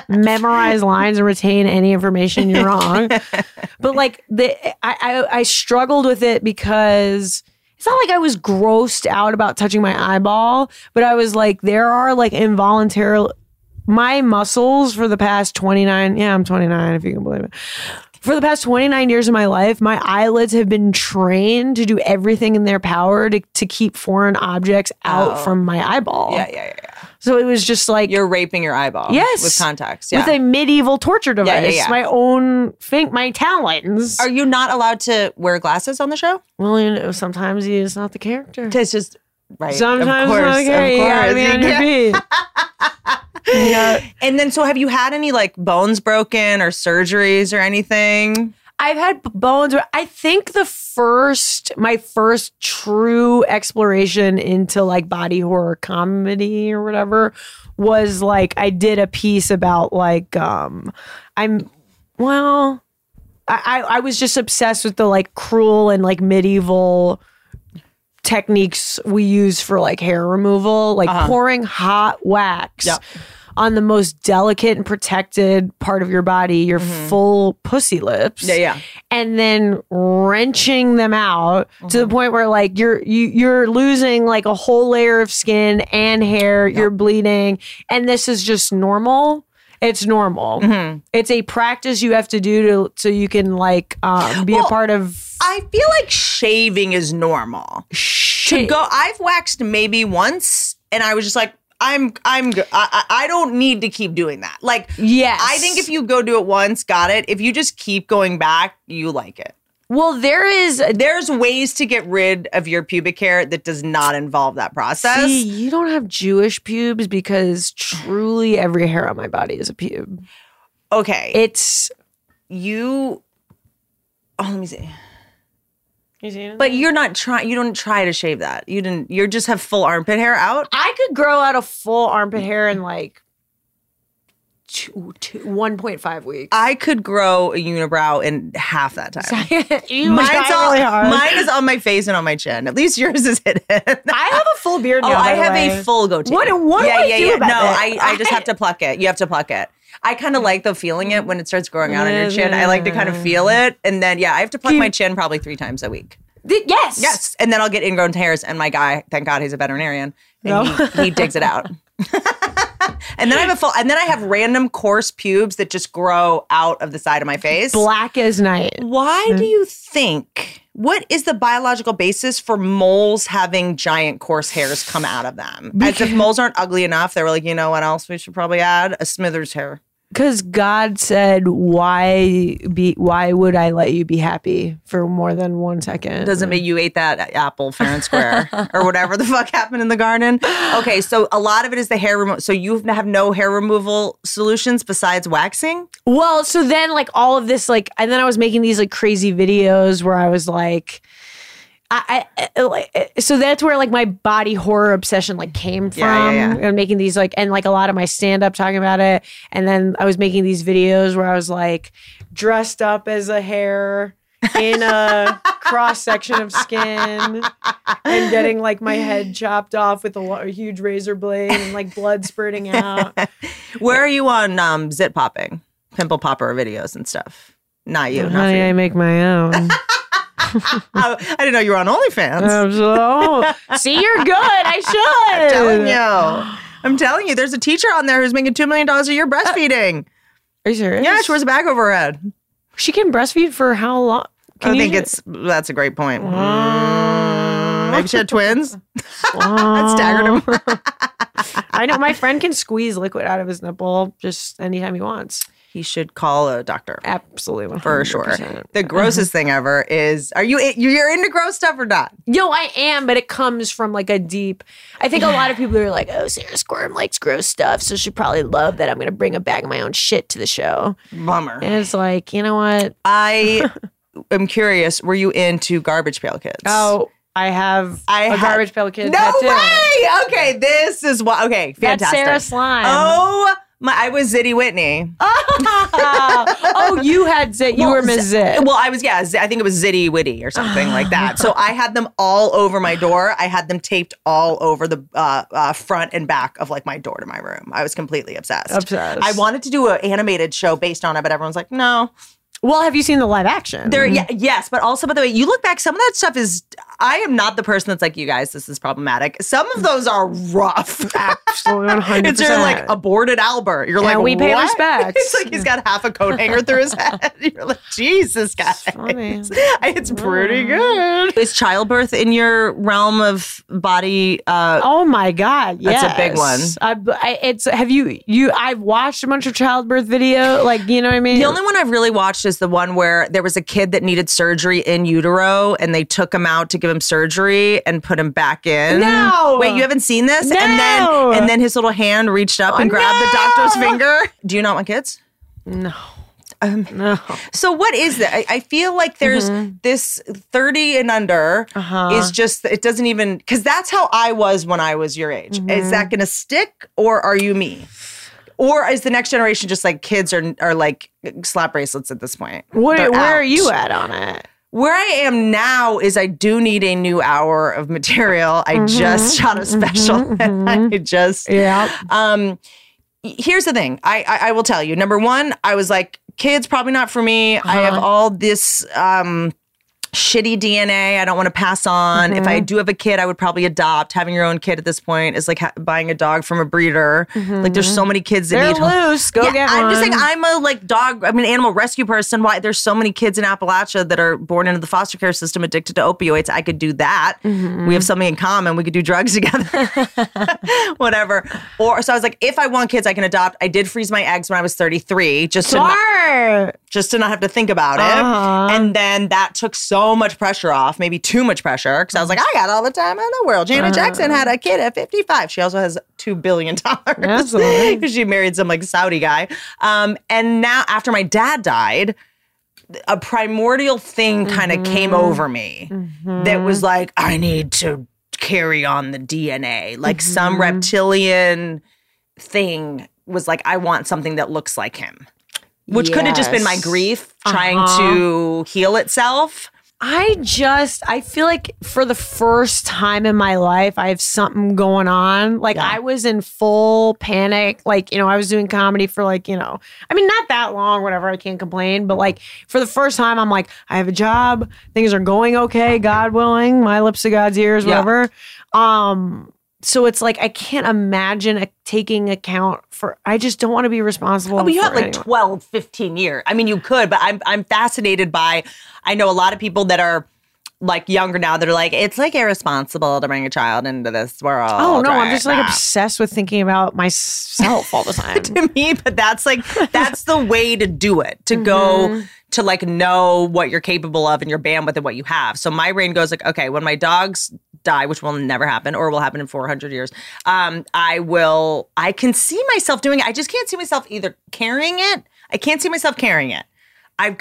memorize lines and retain any information, you're wrong. But like I struggled with it because it's not like I was grossed out about touching my eyeball, but I was like, there are like involuntary, my muscles for the past 29, I'm 29 if you can believe it. For the past 29 years of my life, my eyelids have been trained to do everything in their power to keep foreign objects out from my eyeball. Yeah. So it was just like, you're raping your eyeball. Yes. With contacts. Yeah. With a medieval torture device. Yeah. My own my talons. Are you not allowed to wear glasses on the show? Well, you know, sometimes it's not the character. It's just, right. Sometimes it's not the character. Yeah. And then, so have you had any like bones broken or surgeries or anything? I've had bones. I think my first true exploration into like body horror comedy or whatever was like, I did a piece about like, I was just obsessed with the like cruel and like medieval techniques we use for like hair removal, like pouring hot wax on the most delicate and protected part of your body, your full pussy lips. Yeah, yeah. And then wrenching them out to the point where like you're losing like a whole layer of skin and hair. Yep. You're bleeding. And this is just normal. It's normal. Mm-hmm. It's a practice you have to do to so you can like be a part of. I feel like shaving is normal. I've waxed maybe once, and I was just like, I don't need to keep doing that. Like, yes, I think if you go do it once, got it. If you just keep going back, you like it. Well, there's ways to get rid of your pubic hair that does not involve that process. See, you don't have Jewish pubes because truly every hair on my body is a pube. Okay. Let me see. You see it? But you're not trying. You don't try to shave that. You didn't. You just have full armpit hair out. I could grow out a full armpit hair in like 1.5 weeks. I could grow a unibrow in half that time. Mine is on my face and on my chin. At least yours is hidden. I have a full beard now. I have a full goatee. What do I do about it? I just have to pluck it. You have to pluck it. I kind of like the feeling it when it starts growing out on your chin. I like to kind of feel it. And then, yeah, I have to pluck my chin probably 3 times a week. Yes. Yes. And then I'll get ingrown hairs. And my guy, thank God he's a veterinarian, and he digs it out. And then I have random coarse pubes that just grow out of the side of my face. Black as night. Why do you think, what is the biological basis for moles having giant coarse hairs come out of them? Because as if moles aren't ugly enough, they were like, you know what else we should probably add? A Smithers hair. Because God said, why would I let you be happy for more than 1 second? Doesn't mean you ate that apple fair and square or whatever the fuck happened in the garden. Okay, so a lot of it is the hair removal. So you have no hair removal solutions besides waxing? Well, so then like all of this like, and then I was making these like crazy videos where I was like, so that's where like my body horror obsession like came from. And making these like, and like a lot of my stand up talking about it. And then I was making these videos where I was like dressed up as a hair in a cross section of skin and getting like my head chopped off with a huge razor blade and like blood spurting out. Where are you on zit popping, pimple popper videos and stuff? Not you. Not you. I make my own. I didn't know you were on OnlyFans. Absolutely. See, you're good. I should. I'm telling you. There's a teacher on there who's making $2 million a year breastfeeding. Are you serious? Yeah, she wears a bag over her head. She can breastfeed for how long? That's a great point. Maybe she had twins. That staggered him. I know. My friend can squeeze liquid out of his nipple just anytime he wants. He should call a doctor. Absolutely. 100%. For sure. The grossest thing ever is, you're into gross stuff or not? No, I am, but it comes from like a deep, I think a lot of people are like, oh, Sarah Squirm likes gross stuff, so she probably loved that I'm going to bring a bag of my own shit to the show. Bummer. And it's like, you know what? I am curious, were you into Garbage Pail Kids? Oh, I had a Garbage Pail Kids. No way! Okay, this is what, okay, fantastic. That's Sarah Slime. Oh, I was Zitty Whitney. Oh, you had Zit. You were Ms. Zit. Well, I was, I think it was Zitty Whitney or something like that. So I had them all over my door. I had them taped all over the front and back of like my door to my room. I was completely obsessed. I wanted to do an animated show based on it, but everyone's like, no. Well, have you seen the live action? Yes, but also, by the way, you look back, some of that stuff is, I am not the person that's like, you guys, this is problematic. Some of those are rough. Absolutely, 100%. It's sort of like aborted Albert. You're like, we pay respect. It's like he's got half a coat hanger through his head. You're like, Jesus, guys. It's pretty good. Is childbirth in your realm of body? Oh my God, yes. That's a big one. I've watched a bunch of childbirth video, like, you know what I mean? The only one I've really watched is the one where there was a kid that needed surgery in utero and they took him out to give him surgery and put him back in. No! Wait, you haven't seen this? No! And then his little hand reached up and grabbed the doctor's finger. Do you not want kids? No. No. So what is that? I feel like there's this 30 and under is just, it doesn't even, because that's how I was when I was your age. Is that going to stick or are you me? Or is the next generation just like kids are like slap bracelets at this point? Where are you at on it? Where I am now is I do need a new hour of material. I just shot a special. I just here's the thing. I will tell you. Number one, I was like, kids, probably not for me. Uh-huh. I have all this shitty DNA I don't want to pass on. Mm-hmm. If I do have a kid, I would probably adopt. Having your own kid at this point is like buying a dog from a breeder. Mm-hmm. Like, there's so many kids that need loose. Go get one. I'm just saying, I'm a dog. I'm an animal rescue person. Why? There's so many kids in Appalachia that are born into the foster care system addicted to opioids. I could do that. Mm-hmm. We have something in common. We could do drugs together. Whatever. Or so I was like, if I want kids, I can adopt. I did freeze my eggs when I was 33, just to not have to think about it. And then that took so much pressure off, maybe too much pressure, because I was like, I got all the time in the world. Janet Jackson had a kid at 55. She also has $2 billion because she married some Saudi guy. And now after my dad died, a primordial thing kind of came over me that was like, I need to carry on the DNA. Some reptilian thing was like, I want something that looks like him. Which could have just been my grief trying to heal itself. I feel like for the first time in my life, I have something going on. I was in full panic. I was doing comedy for not that long, whatever, I can't complain. But for the first time, I'm like, I have a job. Things are going okay, God willing. My lips to God's ears, whatever. So it's I can't imagine taking account for, I just don't want to be responsible. But you have 12, 15 years. I mean, you could, but I'm fascinated by, I know a lot of people that are younger now that are it's irresponsible to bring a child into this world. Oh no, right? I'm just obsessed with thinking about myself all the time. To me, but that's the way to do it, to go to know what you're capable of and your bandwidth and what you have. So my brain goes okay, when my dogs die, which will never happen or will happen in 400 years, I can see myself doing it. I just can't see myself either carrying it. I can't see myself carrying it. I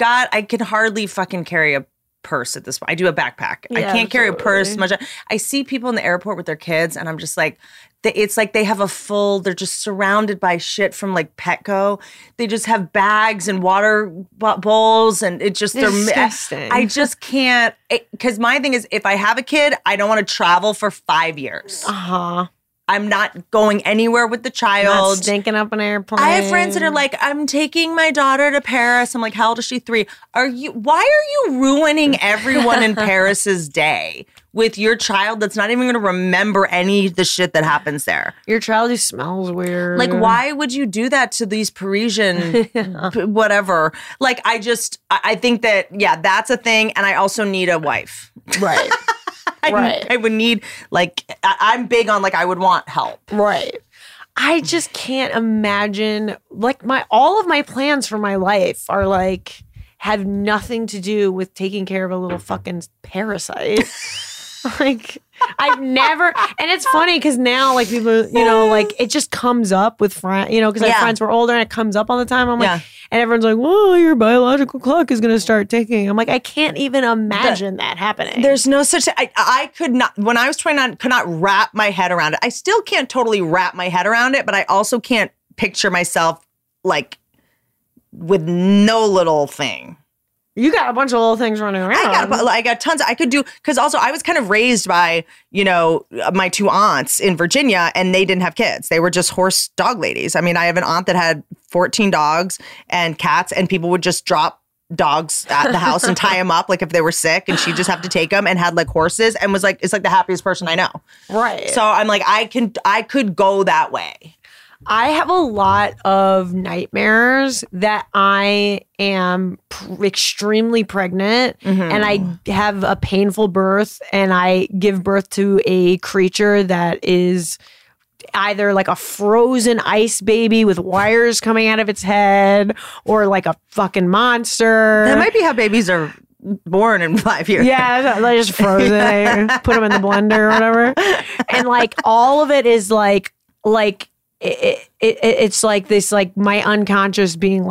can hardly fucking carry a purse at this point. I do a backpack. Yeah, I can't carry a purse much. I see people in the airport with their kids and I'm just it's they have they're just surrounded by shit from Petco. They just have bags and water bowls and it's just, disgusting. I just can't, because my thing is, if I have a kid, I don't want to travel for 5 years. Uh-huh. I'm not going anywhere with the child. Not stinking up an airplane. I have friends that are I'm taking my daughter to Paris. I'm how old is she? 3. Why are you ruining everyone in Paris's day with your child that's not even going to remember any of the shit that happens there? Your child who smells weird. Why would you do that to these Parisian whatever? I think that, that's a thing. And I also need a wife. Right. Right. I would need, I'm big on, I would want help. Right. I just can't imagine, all of my plans for my life are, have nothing to do with taking care of a little fucking parasite. I've never, and it's funny because now, people, it just comes up with friends, because my friends were older and it comes up all the time. I'm and everyone's well, your biological clock is going to start ticking. I'm I can't even imagine that happening. There's no such, I could not, when I was 29, could not wrap my head around it. I still can't totally wrap my head around it, but I also can't picture myself, with no little thing. You got a bunch of little things running around. I got tons. I could do, because also I was kind of raised by, my two aunts in Virginia and they didn't have kids. They were just horse dog ladies. I mean, I have an aunt that had 14 dogs and cats and people would just drop dogs at the house and tie them up if they were sick and she'd just have to take them and had horses and was it's the happiest person I know. Right. So I'm I could go that way. I have a lot of nightmares that I am extremely pregnant and I have a painful birth and I give birth to a creature that is either a frozen ice baby with wires coming out of its head or a fucking monster. That might be how babies are born in 5 years. Yeah, they're just frozen. They put them in the blender or whatever. And all of it is it's this my unconscious being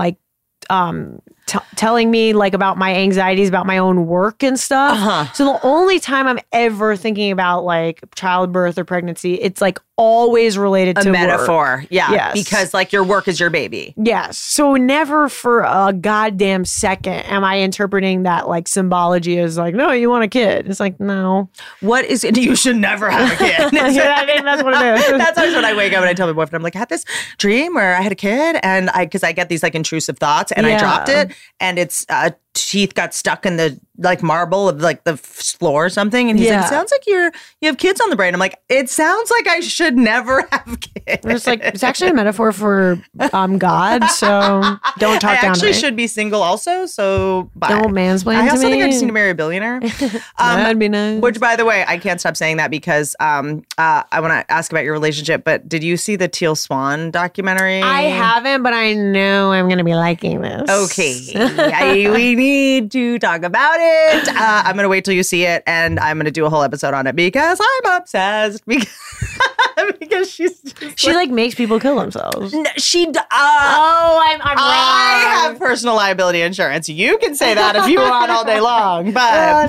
telling me like about my anxieties about my own work and stuff. Uh-huh. So the only time I'm ever thinking about like childbirth or pregnancy, it's like always related to a metaphor. Work. Yeah. Yes. Because like your work is your baby. Yes. So never for a goddamn second am I interpreting that like symbology as like, no, you want a kid. It's like, no. What is it? You should never have a kid. Yeah, I mean, that's what it is. That's always when I wake up and I tell my boyfriend, I'm like, I had this dream where I had a kid and because I get these like intrusive thoughts and I dropped it and its teeth got stuck in the like marble of like the floor or something. And he's like, it sounds like you have kids on the brain. I'm like, it sounds like I should never have kids. We're just like, it's actually a metaphor for God. So don't talk down to me. I actually should be single also. So bye. Don't mansplain to me. I also think I just need to marry a billionaire. That'd be nice. Which by the way, I can't stop saying that because I want to ask about your relationship, but did you see the Teal Swan documentary? I haven't, but I know I'm going to be liking this. Okay. We need to talk about it. I'm going to wait till you see it and I'm going to do a whole episode on it because I'm obsessed because she like makes people kill themselves. I'm wrong. I have personal liability insurance. You can say that if you want all day long, but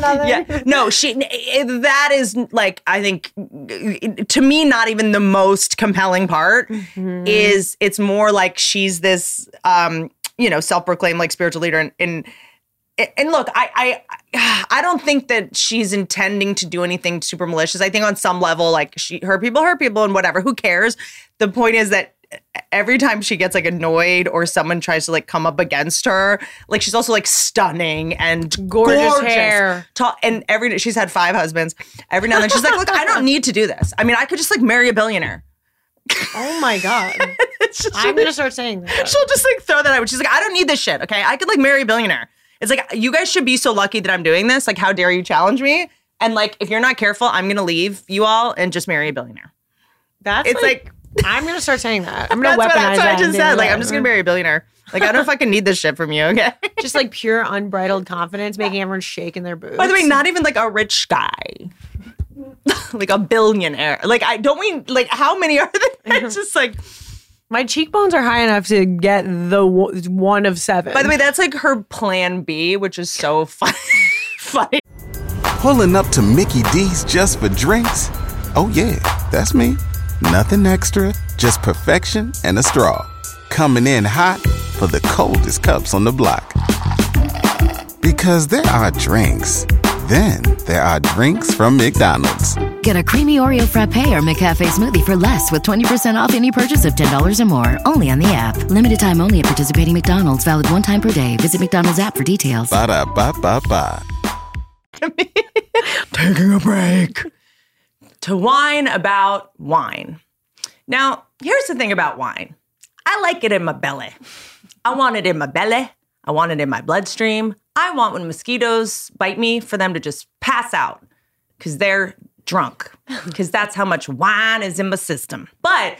that is like, I think to me, not even the most compelling part is it's more like she's this, self-proclaimed like spiritual leader and look, I don't think that she's intending to do anything super malicious. I think on some level, like her people and whatever, who cares? The point is that every time she gets like annoyed or someone tries to like come up against her, like she's also like stunning and gorgeous hair. And she's had 5 husbands. Every now and then she's like, look, I don't need to do this. I mean, I could just like marry a billionaire. Oh my God. I'm going to start saying that. She'll just like throw that out. She's like, I don't need this shit. Okay. I could like marry a billionaire. It's like, you guys should be so lucky that I'm doing this. Like, how dare you challenge me? And like, if you're not careful, I'm going to leave you all and just marry a billionaire. I'm going to start saying that. I'm going to weaponize that. That's what I just said. Like, I'm just going to marry a billionaire. Like, I don't fucking need this shit from you, okay? Just like pure unbridled confidence, making everyone shake in their boots. By the way, not even like a rich guy. Like a billionaire. Like, how many are there? It's just like... My cheekbones are high enough to get the one of 7. By the way, that's like her plan B, which is so funny. Pulling up to Mickey D's just for drinks? Oh yeah, that's me. Nothing extra, just perfection and a straw. Coming in hot for the coldest cups on the block. Because there are drinks. Then there are drinks from McDonald's. Get a creamy Oreo frappe or McCafe smoothie for less with 20% off any purchase of $10 or more. Only on the app. Limited time only at participating McDonald's. Valid one time per day. Visit McDonald's app for details. Ba-da-ba-ba-ba. Taking a break to whine about wine. Now, here's the thing about wine. I like it in my belly. I want it in my belly. I want it in my bloodstream. I want when mosquitoes bite me for them to just pass out because they're drunk because that's how much wine is in my system. But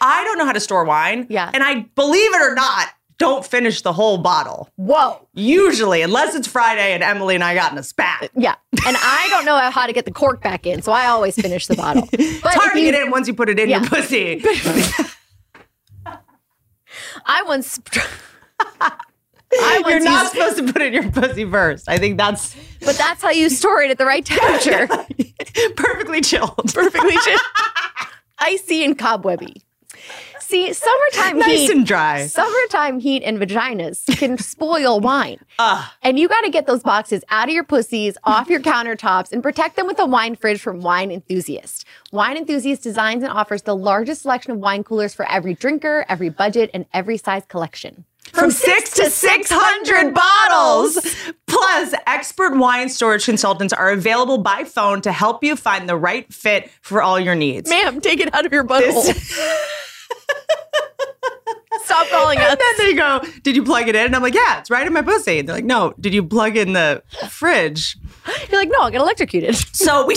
I don't know how to store wine. Yeah. And I, believe it or not, don't finish the whole bottle. Whoa. Usually, unless it's Friday and Emily and I got in a spat. Yeah. And I don't know how to get the cork back in, so I always finish the bottle. But it's hard to get in once you put it in your pussy. I once... You're not supposed to put it in your pussy first. I think that's... But that's how you store it at the right temperature. Perfectly chilled. Perfectly chilled. Icy and cobwebby. See, summertime nice heat... Nice and dry. Summertime heat and vaginas can spoil wine. And you got to get those boxes out of your pussies, off your countertops, and protect them with a wine fridge from Wine Enthusiast. Wine Enthusiast designs and offers the largest selection of wine coolers for every drinker, every budget, and every size collection. From 6 to 600 bottles. Plus, expert wine storage consultants are available by phone to help you find the right fit for all your needs. Ma'am, take it out of your butthole. Stop calling us. And then they go, did you plug it in? And I'm like, yeah, it's right in my pussy. And they're like, no, did you plug in the fridge? You're like, no, I'll get electrocuted. So we...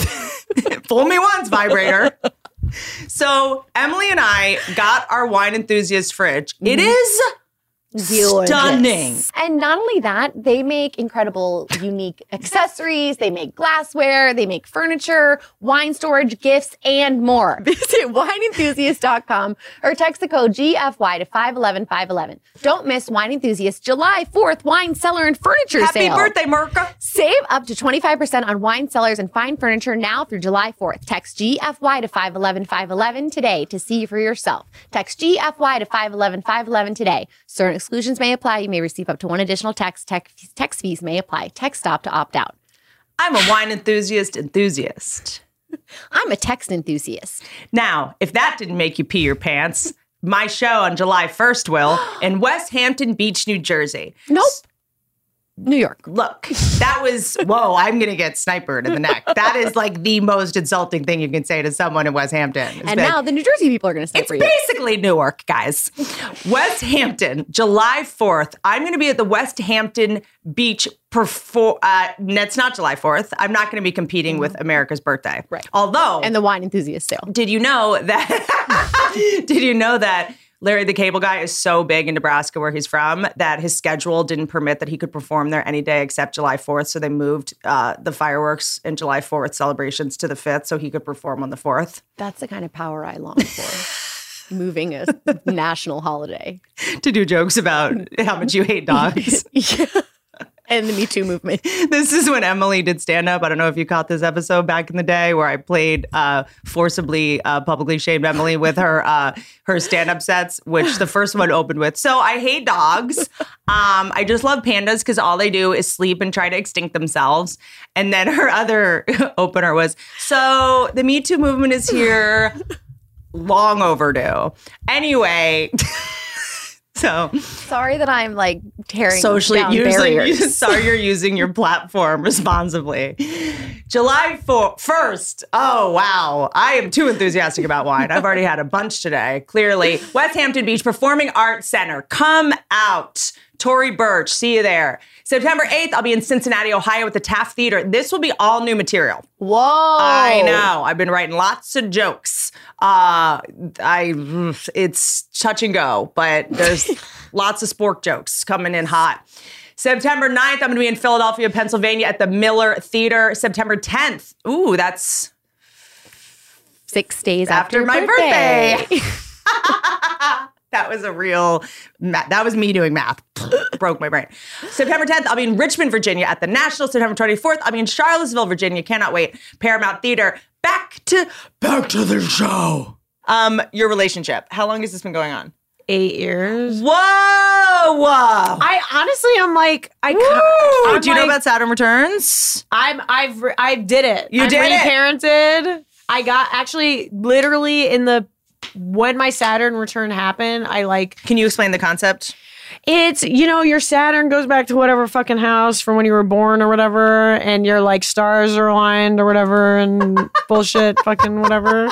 Fool me once, vibrator. So Emily and I got our Wine Enthusiast fridge. It is... Stunning. And not only that, they make incredible, unique accessories. They make glassware. They make furniture, wine storage, gifts, and more. Visit wineenthusiast.com or text the code GFY to 511-511. Don't miss Wine Enthusiast July 4th wine cellar and furniture sale. Happy birthday, Merca. Save up to 25% on wine cellars and fine furniture now through July 4th. Text GFY to 511-511 today to see for yourself. Text GFY to 511-511 today. Certain exclusions may apply. You may receive up to one additional text. Text fees may apply. Text stop to opt out. I'm a wine enthusiast. I'm a text enthusiast. Now, if that didn't make you pee your pants, my show on July 1st will in West Hampton Beach, New Jersey. Nope. New York. Look, that was, whoa, I'm going to get snipered in the neck. That is like the most insulting thing you can say to someone in West Hampton. Now the New Jersey people are going to sniper you. It's basically Newark, guys. West Hampton, July 4th. I'm going to be at the West Hampton Beach it's not July 4th. I'm not going to be competing with America's Birthday. Right. Although. And the Wine Enthusiast sale. Did you know that Larry the Cable Guy is so big in Nebraska where he's from that his schedule didn't permit that he could perform there any day except July 4th. So they moved the fireworks and July 4th celebrations to the 5th so he could perform on the 4th. That's the kind of power I long for, moving a national holiday. To do jokes about how much you hate dogs. Yeah. And the Me Too movement. This is when Emily did stand-up. I don't know if you caught this episode back in the day where I played forcibly publicly shamed Emily with her stand-up sets, which the first one opened with, so I hate dogs. I just love pandas because all they do is sleep and try to extinct themselves. And then her other opener was, so the Me Too movement is here, long overdue. Anyway... So sorry that I'm like tearing socially down barriers. Sorry you're using your platform responsibly. July 1st. Oh, wow. I am too enthusiastic about wine. I've already had a bunch today, clearly. West Hampton Beach Performing Arts Center. Come out. Tory Burch, see you there. September 8th, I'll be in Cincinnati, Ohio at the Taft Theater. This will be all new material. Whoa. I know. I've been writing lots of jokes. It's touch and go, but there's lots of spork jokes coming in hot. September 9th, I'm going to be in Philadelphia, Pennsylvania at the Miller Theater. September 10th. Ooh, that's 6 days after my birthday. That was me doing math. Broke my brain. September 10th, I'll be in Richmond, Virginia at the National. September 24th, I'll be in Charlottesville, Virginia. Cannot wait. Paramount Theater. Back to the show. Your relationship. How long has this been going on? 8 years. Whoa! I honestly, I'm like, I can't. Do you know about Saturn Returns? I did it. You did it. Reparented. I got actually literally when my Saturn return happened, I like... Can you explain the concept? It's, your Saturn goes back to whatever fucking house from when you were born or whatever, and your, like, stars are aligned or whatever, and bullshit, fucking whatever.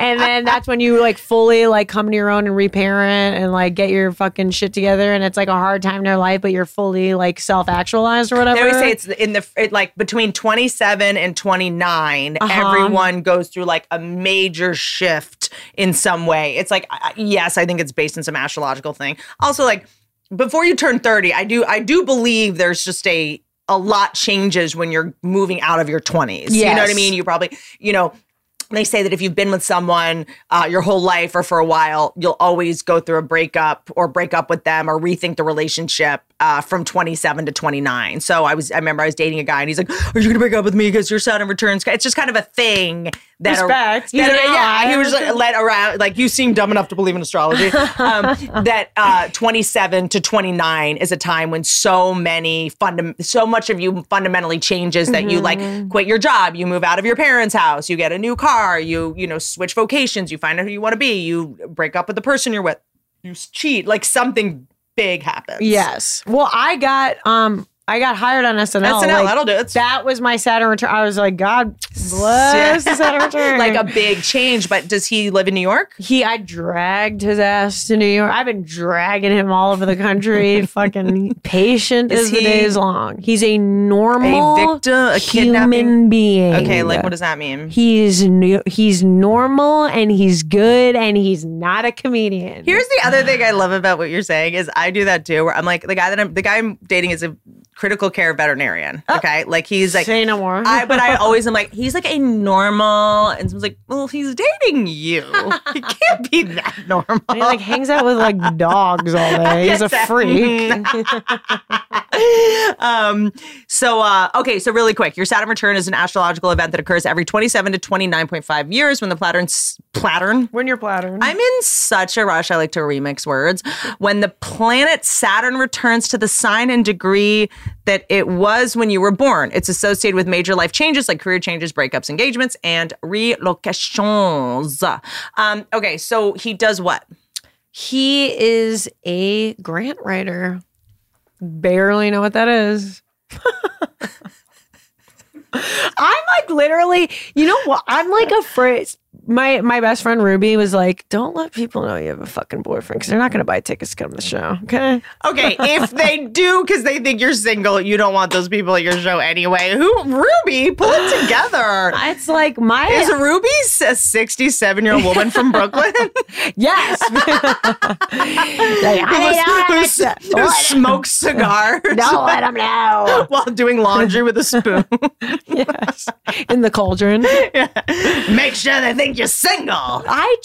And then that's when you, like, fully, like, come to your own and reparent and, like, get your fucking shit together, and it's, like, a hard time in their life, but you're fully, like, self-actualized or whatever. They always say it's between 27 and 29, everyone goes through, like, a major shift in some way. It's, like, yes, I think it's based on some astrological thing. Also, like... Before you turn 30, I do believe there's just a lot changes when you're moving out of your 20s. Yes. You know what I mean? You probably, they say that if you've been with someone your whole life or for a while, you'll always go through a breakup or break up with them or rethink the relationship from 27 to 29. So I remember I was dating a guy and he's like, are you going to break up with me because your Saturn returns? It's just kind of a thing. That respect. He was like, led around, like, you seem dumb enough to believe in astrology. That 27 to 29 is a time when so much of you fundamentally changes that you like quit your job, you move out of your parents' house, you get a new car. You switch vocations, you find out who you want to be, you break up with the person you're with, you cheat, like something big happens. Yes. Well, I got I got hired on SNL. Like, that'll do it. That was my Saturn return. I was like, God bless the Saturn return. Like a big change. But does he live in New York? I dragged his ass to New York. I've been dragging him all over the country. Fucking patient as the day is long. He's a normal human being. Okay, like what does that mean? He's normal and he's good and he's not a comedian. Here's the other thing I love about what you're saying is I do that too. Where I'm like the guy I'm dating is a critical care veterinarian. Okay. Like he's like, say no more. But I always am like, he's like a normal. And someone's like, well, he's dating you. He can't be that normal. And he like hangs out with like dogs all day. He's a freak. Okay. So really quick, your Saturn return is an astrological event that occurs every 27 to 29.5 years when the Plattern. When you're Plattern. I'm in such a rush. I like to remix words. When the planet Saturn returns to the sign and degree that it was when you were born. It's associated with major life changes like career changes, breakups, engagements, and relocations. Okay, so he does what? He is a grant writer. Barely know what that is. I'm like literally, you know what? I'm like afraid. My best friend Ruby was like, don't let people know you have a fucking boyfriend because they're not going to buy tickets to come to the show. Okay. Okay. If they do because they think you're single, you don't want those people at your show anyway. Ruby, pull it together. It's like Is Ruby a 67-year-old woman from Brooklyn? Yes. Who smokes cigars. Don't let them know. While doing laundry with a spoon. Yes. In the cauldron. Yeah. Make sure they think you're single. I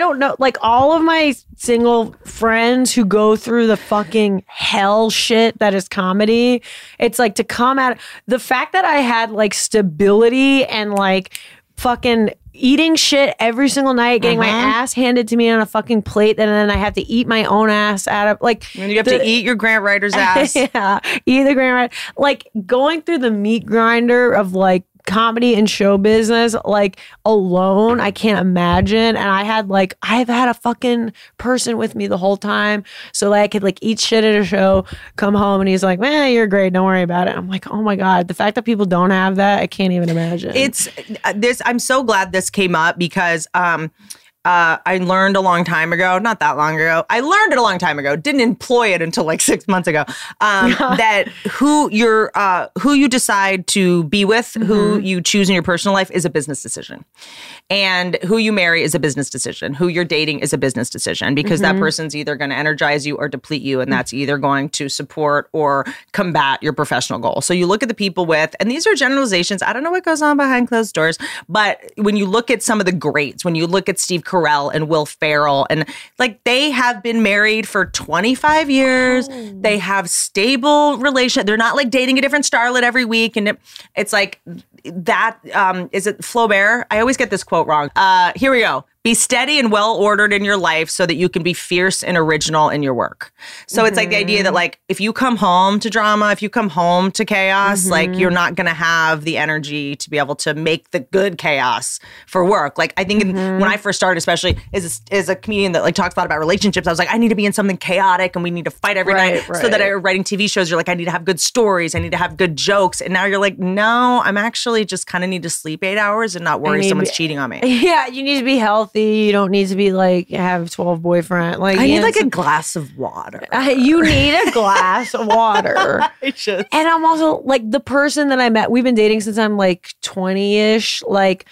don't know. Like all of my single friends who go through the fucking hell shit that is comedy. It's like to come at the fact that I had like stability and like fucking eating shit every single night, getting my ass handed to me on a fucking plate, and then I have to eat my own ass out of like. And you have to eat your grant writer's ass. Yeah, eat the grant writer. Like going through the meat grinder of like comedy and show business like alone, I can't imagine. And I've had a fucking person with me the whole time, so like I could like eat shit at a show, come home, and he's like, man, you're great, don't worry about it. I'm like, oh my God, the fact that people don't have that, I can't even imagine. I'm so glad this came up because I learned a long time ago, not that long ago. I learned it a long time ago. Didn't employ it until like 6 months ago. That who you decide to be with, who you choose in your personal life is a business decision. And who you marry is a business decision. Who you're dating is a business decision because that person's either going to energize you or deplete you. And that's either going to support or combat your professional goal. So you look at the people with, and these are generalizations. I don't know what goes on behind closed doors, but when you look at some of the greats, when you look at Steve Carell and Will Ferrell, and like they have been married for 25 years. Oh. They have stable relations. They're not like dating a different starlet every week. And it's like that. Is it Flaubert? I always get this quote wrong. Here we go. Be steady and well-ordered in your life so that you can be fierce and original in your work. So it's like the idea that like if you come home to drama, if you come home to chaos, like you're not going to have the energy to be able to make the good chaos for work. Like I think when I first started, especially as a comedian that like talks a lot about relationships, I was like, I need to be in something chaotic and we need to fight every night. Right. So that I were writing TV shows, you're like, I need to have good stories. I need to have good jokes. And now you're like, no, I'm actually just kind of need to sleep 8 hours and not worry someone's cheating on me. Yeah, you need to be healthy. You don't need to be like have 12 boyfriends. Like I need like a glass of water. You need a glass of water. And I'm also like the person that I met. We've been dating since I'm like 20-ish. Like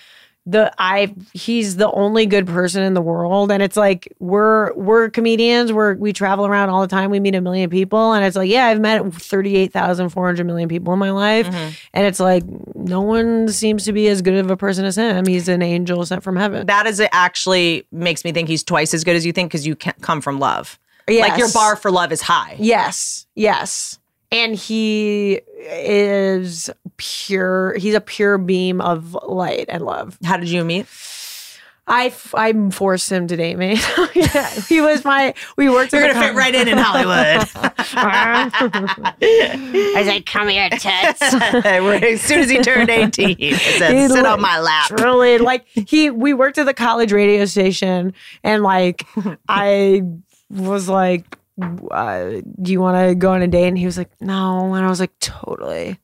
he's the only good person in the world. And it's like we're comedians. We travel around all the time. We meet a million people. And it's like yeah, I've met 38,400 million people in my life. And it's like no one seems to be as good of a person as him. He's an angel sent from heaven. That is actually makes me think he's twice as good as you think because you can't come from love. Yes. Like your bar for love is high. Yes. Yes. And he is pure. He's a pure beam of light and love. How did you meet? I forced him to date me. Yeah, he was we worked together. You're going to fit right in Hollywood. I was like, come here, tits. As soon as he turned 18, he said, sit on my lap. Truly, like, we worked at the college radio station, and, like, I was like, do you want to go on a date? And he was like, no. And I was like, totally.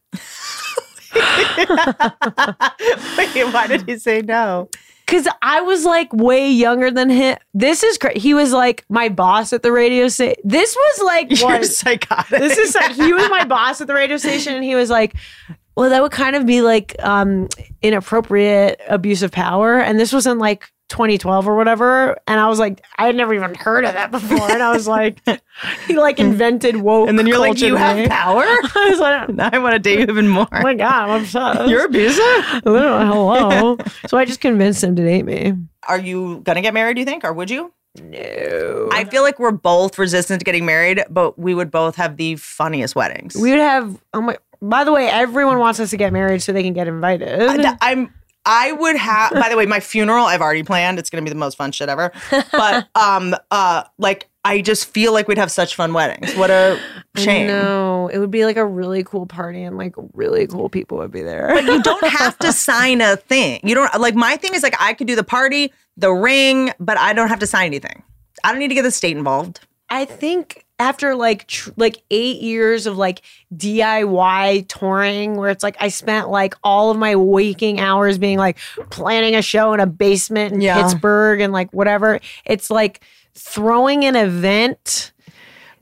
Wait, why did he say no? Because I was like way younger than him. This is crazy. He was like my boss at the radio station. This was like what? Psychotic. This is like he was my boss at the radio station, and he was like, "Well, that would kind of be like inappropriate abuse of power." And this was in like 2012 or whatever. And I was like, I had never even heard of that before. And I was like, he like invented woke. And then you're like, you have power? I was like, now I want to date you even more. Oh my God, I'm obsessed. You're abusive? Literally, hello. So I just convinced him to date me. Are you going to get married, do you think? Or would you? No. I feel like we're both resistant to getting married, but we would both have the funniest weddings. We would have, oh my, by the way, everyone wants us to get married so they can get invited. I would have, by the way, my funeral, I've already planned. It's going to be the most fun shit ever. But, like, I just feel like we'd have such fun weddings. What a shame. No, it would be like a really cool party and like really cool people would be there. But you don't have to sign a thing. You don't, like, my thing is like, I could do the party, the ring, but I don't have to sign anything. I don't need to get the state involved. I think after like 8 years of like DIY touring where it's like I spent like all of my waking hours being like planning a show in a basement in Pittsburgh and like whatever. It's like throwing an event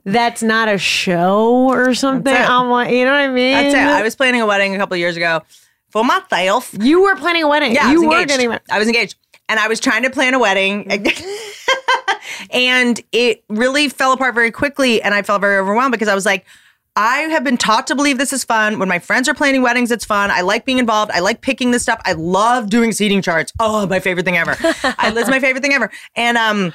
that's not a show or something. I'm like, you know what I mean? That's it. I was planning a wedding a couple of years ago for myself. You were planning a wedding. Yeah, you were getting married. I was engaged. And I was trying to plan a wedding and it really fell apart very quickly. And I felt very overwhelmed because I was like, I have been taught to believe this is fun. When my friends are planning weddings, it's fun. I like being involved. I like picking this stuff. I love doing seating charts. Oh, my favorite thing ever. It's my favorite thing ever. And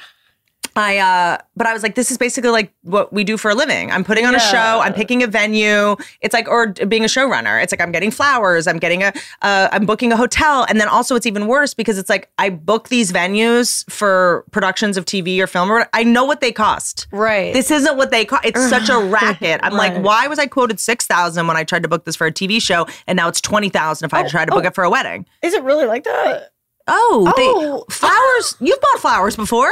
but I was like, this is basically like what we do for a living. I'm putting on a show. I'm picking a venue. It's like, or being a showrunner. It's like, I'm getting flowers. I'm getting I'm booking a hotel. And then also it's even worse because it's like, I book these venues for productions of TV or film. I know what they cost. Right. This isn't what they cost. It's such a racket. I'm like, why was I quoted $6,000 when I tried to book this for a TV show? And now it's $20,000 if I try to book it for a wedding. Is it really like that? Oh, flowers. You've bought flowers before.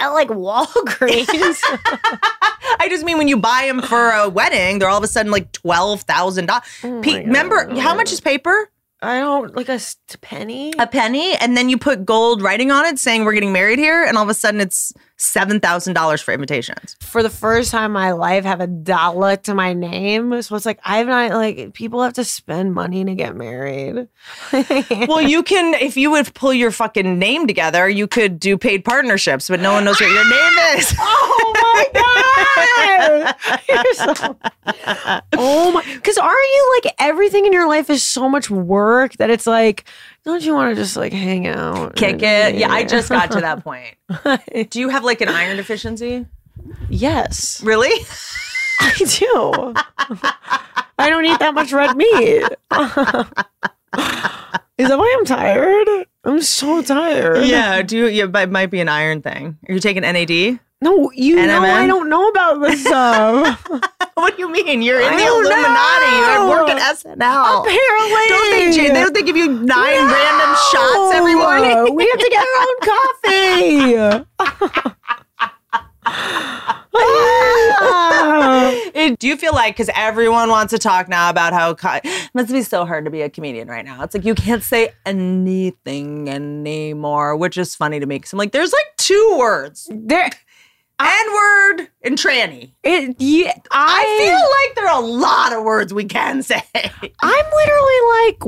At like Walgreens. I just mean when you buy them for a wedding, they're all of a sudden like $12,000. Remember, how much is paper? I don't, like a penny. A penny. And then you put gold writing on it saying we're getting married here. And all of a sudden it's $7,000 for invitations. For the first time in my life, I have $1 to my name. So it's like, I've not, like, people have to spend money to get married. Well, you can, if you would pull your fucking name together, you could do paid partnerships, but no one knows what your name is. Oh my God. You're so, oh my, because aren't you like, everything in your life is so much work that it's like, don't you want to just like hang out? Kick it. Yeah, I just got to that point. Do you have like an iron deficiency? Yes. Really? I do. I don't eat that much red meat. Is that why I'm tired? I'm so tired. Yeah, it might be an iron thing. Are you taking NAD? No, you NMN? Know I don't know about this stuff. What do you mean? You're in the Illuminati. I work at SNL. Apparently. Don't they give you 9 random shots every morning? We have to get our own coffee. Do you feel like, because everyone wants to talk now about how it must be so hard to be a comedian right now. It's like you can't say anything anymore, which is funny to me. Because I'm like, there's like 2 words. There. N-word and tranny. I feel like there are a lot of words we can say. I'm literally like,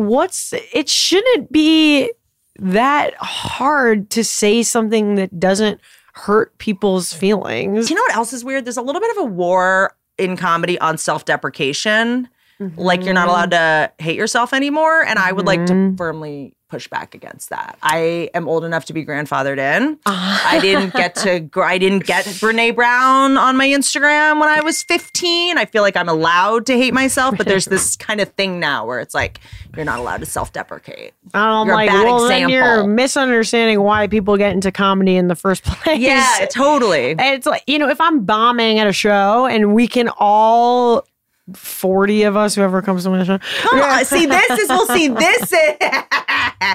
it shouldn't be that hard to say something that doesn't hurt people's feelings. Do you know what else is weird? There's a little bit of a war in comedy on self-deprecation. Mm-hmm. Like you're not allowed to hate yourself anymore. And I would like to firmly push back against that. I am old enough to be grandfathered in. I didn't get Brene Brown on my Instagram when I was 15. I feel like I'm allowed to hate myself, but there's this kind of thing now where it's like, you're not allowed to self-deprecate. You're like, a bad example. Then you're misunderstanding why people get into comedy in the first place. Yeah, totally. And it's like, you know, if I'm bombing at a show and we can all 40 of us, whoever comes to my show. Come on, see, this is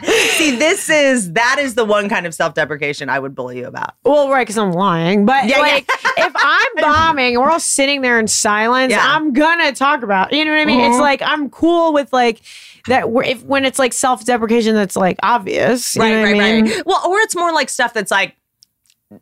See, that is the one kind of self-deprecation I would bully you about. Well, right, because I'm lying. But if I'm bombing and we're all sitting there in silence, I'm gonna talk about it. You know what I mean? Mm-hmm. It's like I'm cool with like that when it's like self-deprecation that's like obvious. Right. Well, or it's more like stuff that's like,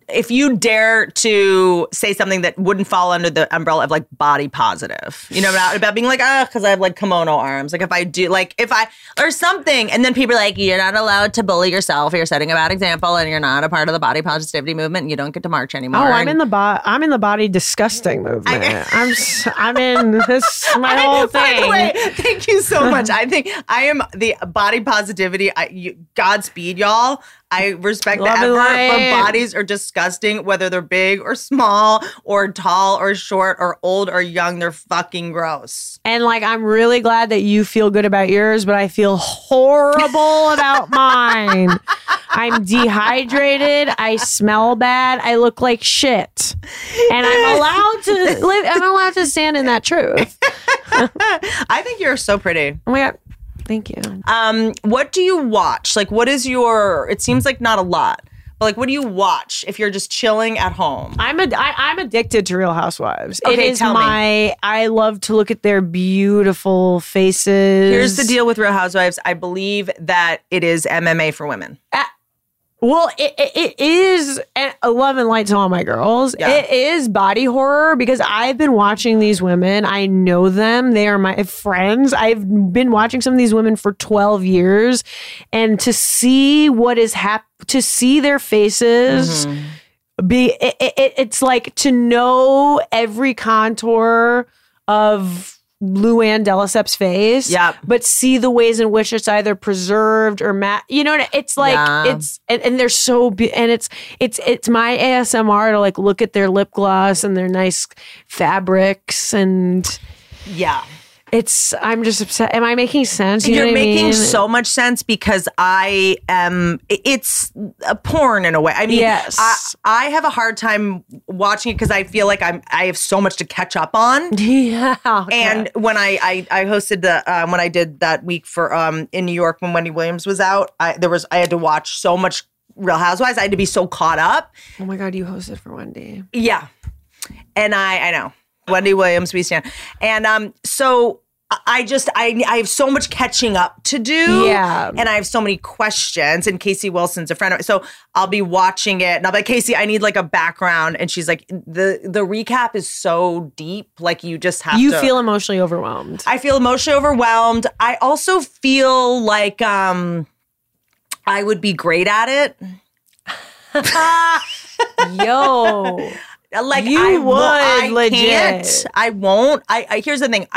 if you dare to say something that wouldn't fall under the umbrella of like body positive, you know, about being like, because I have like kimono arms. Like if I do, like if I, or something. And then people are like, you're not allowed to bully yourself. You're setting a bad example and you're not a part of the body positivity movement. And you don't get to march anymore. Oh, I'm in the body disgusting movement. I'm in this, my whole thing. By the way, thank you so much. I think I am the body positivity. Godspeed, y'all. I respect the effort, but bodies are disgusting, whether they're big or small or tall or short or old or young. They're fucking gross. And like, I'm really glad that you feel good about yours, but I feel horrible about mine. I'm dehydrated. I smell bad. I look like shit. And I'm allowed to stand in that truth. I think you're so pretty. Oh my God. Thank you. What do you watch? Like, what is your, it seems like not a lot, but like, what do you watch if you're just chilling at home? I'm addicted to Real Housewives. Okay, tell me. I love to look at their beautiful faces. Here's the deal with Real Housewives. I believe that it is MMA for women. Well, it is, and love and light to all my girls. Yeah. It is body horror because I've been watching these women. I know them. They are my friends. I've been watching some of these women for 12 years. And to see what is to see their faces, it's like to know every contour of Luann Delisep's face, but see the ways in which it's either preserved or you know, it's like it's and they're so and it's my ASMR to like look at their lip gloss and their nice fabrics and I'm just upset. Am I making sense? You know what I mean? You're making so much sense because I am, it's a porn in a way. I mean, yes. I have a hard time watching it because I feel like I have so much to catch up on. Yeah. Okay. And when I hosted the, when I did that week for, in New York when Wendy Williams was out, I had to watch so much Real Housewives. I had to be so caught up. Oh my God, you hosted for Wendy. Yeah. And I know. Wendy Williams, we stand. And so I have so much catching up to do. Yeah. And I have so many questions. And Casey Wilson's a friend of mine. So I'll be watching it. And I'll be like, Casey, I need like a background. And she's like, the recap is so deep. Like you just have to. You feel emotionally overwhelmed. I feel emotionally overwhelmed. I also feel like I would be great at it. Yo. Like you legit. Can't. I won't. I here's the thing.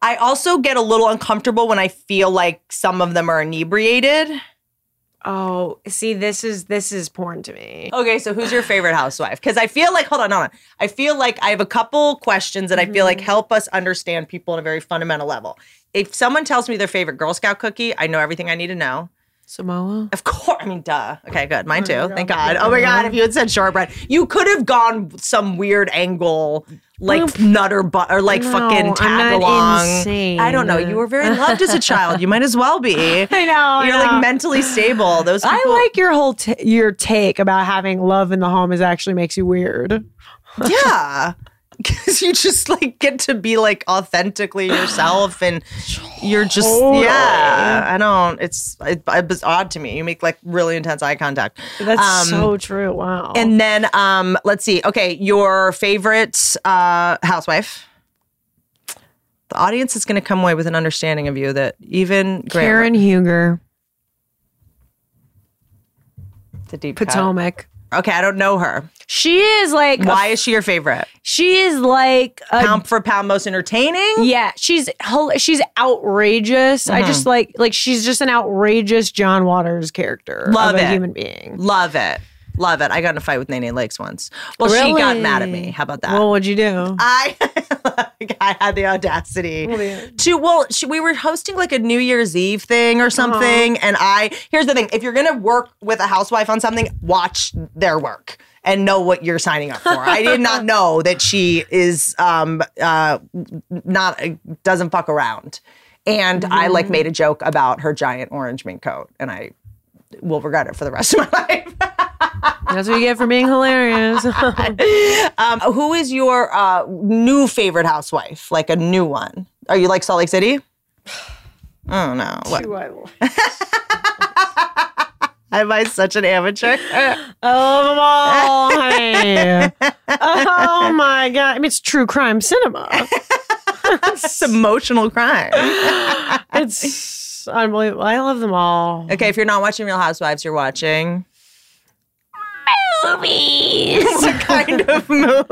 I also get a little uncomfortable when I feel like some of them are inebriated. Oh, see, this is porn to me. Okay, so who's your favorite housewife? Because I feel like, hold on. I feel like I have a couple questions that I feel like help us understand people on a very fundamental level. If someone tells me their favorite Girl Scout cookie, I know everything I need to know. Samoa? Of course. I mean, duh. Okay, good. Mine too. God, thank God. Oh my God. If you had said shortbread, you could have gone some weird angle, like nutter butt or like fucking tag along. I don't know. You were very loved as a child. You might as well be. I know. You're like mentally stable. Those people. I like your whole your take about having love in the home is actually makes you weird. Yeah. Because you just like get to be like authentically yourself and you're just, I don't, it was odd to me. You make like really intense eye contact. That's so true. Wow. And then let's see. Okay. Your favorite housewife. The audience is going to come away with an understanding of you that even Karen Huger. The deep Potomac. Cut. Okay, I don't know her. She is like... Why is she your favorite? She is like... pound for pound most entertaining? Yeah, she's outrageous. Mm-hmm. I just like she's just an outrageous John Waters character. Love of it. A human being. Love it. I got in a fight with Nene Lakes once. Well, really? She got mad at me. How about that? Well, what'd you do? I had the audacity to... Well, we were hosting like a New Year's Eve thing or something. Uh-huh. And here's the thing. If you're going to work with a housewife on something, watch their work and know what you're signing up for. I did not know that she is doesn't fuck around. And I like made a joke about her giant orange mink coat, and I will regret it for the rest of my life. That's what you get for being hilarious. Who is your new favorite housewife? Like a new one? Are you like Salt Lake City? Oh no. What? Who I like. Am I such an amateur? Oh my God. I mean, it's true crime cinema. It's emotional crime. It's unbelievable. I love them all. Okay, if you're not watching Real Housewives, you're watching movies. What kind of movies?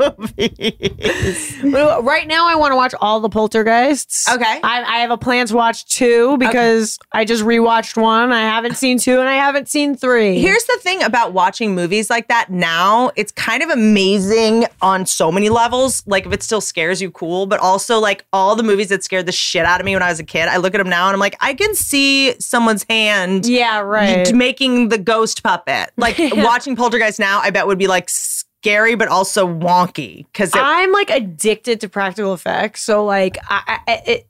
Right now, I want to watch all the Poltergeists. Okay. I have a plan to watch 2 because I just rewatched 1. I haven't seen 2 and I haven't seen 3. Here's the thing about watching movies like that now. It's kind of amazing on so many levels. Like, if it still scares you, cool. But also, like, all the movies that scared the shit out of me when I was a kid, I look at them now and I'm like, I can see someone's hand making the ghost puppet. Like, watching Poltergeist now, I bet would be like scary, but also wonky. Because I'm like addicted to practical effects, so like, I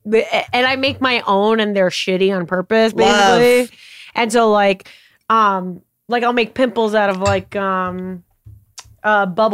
make my own, and they're shitty on purpose, basically. Love. And so like I'll make pimples out of like bubble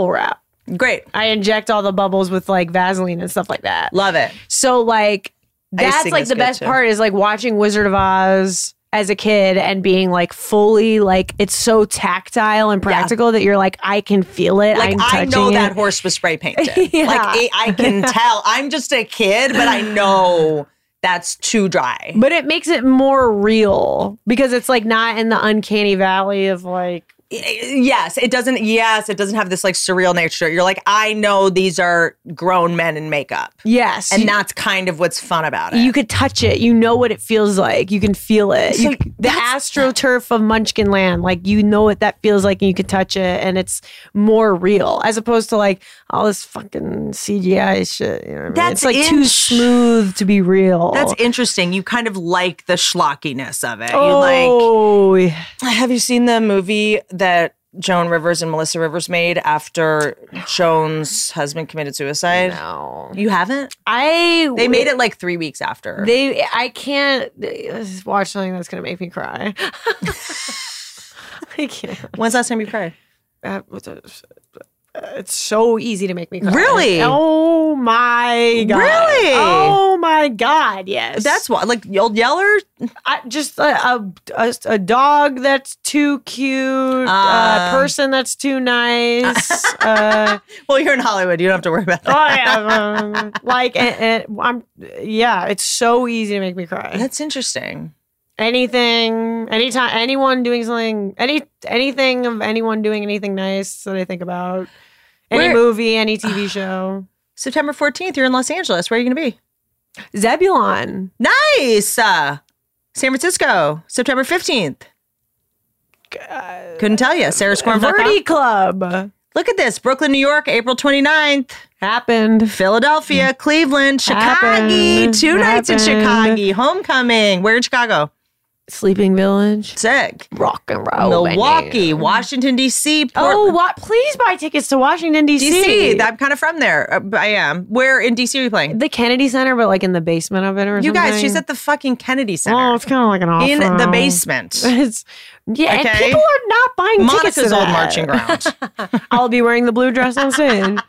wrap. Great. I inject all the bubbles with like Vaseline and stuff like that. Love it. So like that's like the best part is like watching Wizard of Oz as a kid and being like fully like it's so tactile and practical that you're like, I can feel it. Like, I know it. That horse was spray painted. Like I can tell. I'm just a kid, but I know that's too dry. But it makes it more real because it's like not in the uncanny valley of like. Yes, it doesn't have this like surreal nature. You're like, I know these are grown men in makeup. Yes. And that's kind of what's fun about it. You could touch it. You know what it feels like. You can feel it. So the astroturf of Munchkin Land, like you know what that feels like and you can touch it and it's more real as opposed to like all this fucking CGI shit. You know what I mean? It's like too smooth to be real. That's interesting. You kind of like the schlockiness of it. Oh, you like, have you seen the movie that Joan Rivers and Melissa Rivers made after Joan's husband committed suicide? No. You haven't? They made it like 3 weeks after. I can't watch something that's going to make me cry. I can't. When's the last time you cried? It's so easy to make me cry. Really? Oh my God. Really? Oh my God, yes. That's why, like Old Yeller? Just a dog that's too cute, a person that's too nice. Well, you're in Hollywood. You don't have to worry about that. Oh, yeah. Like, it's so easy to make me cry. That's interesting. Anything, anytime, anyone doing something, anything of anyone doing anything nice that I think about. Any movie, any TV show. September 14th, you're in Los Angeles. Where are you going to be? Zebulon. Nice. San Francisco, September 15th. Couldn't tell you. SarahSquirm.com. Verdi Club. Look at this. Brooklyn, New York, April 29th. Happened. Philadelphia, Cleveland, Chicago. Two nights in Chicago. Homecoming. Where in Chicago? Sleeping Village. Sick. Rock and roll. Milwaukee, Washington, D.C. Please buy tickets to Washington, D.C. I'm kind of from there. I am. Where in D.C. are you playing? The Kennedy Center, but like in the basement of it or something. You guys, she's at the fucking Kennedy Center. Oh, it's kind of like an off In the basement. And people are not buying tickets to that. Monica's old marching ground. I'll be wearing the blue dress on soon.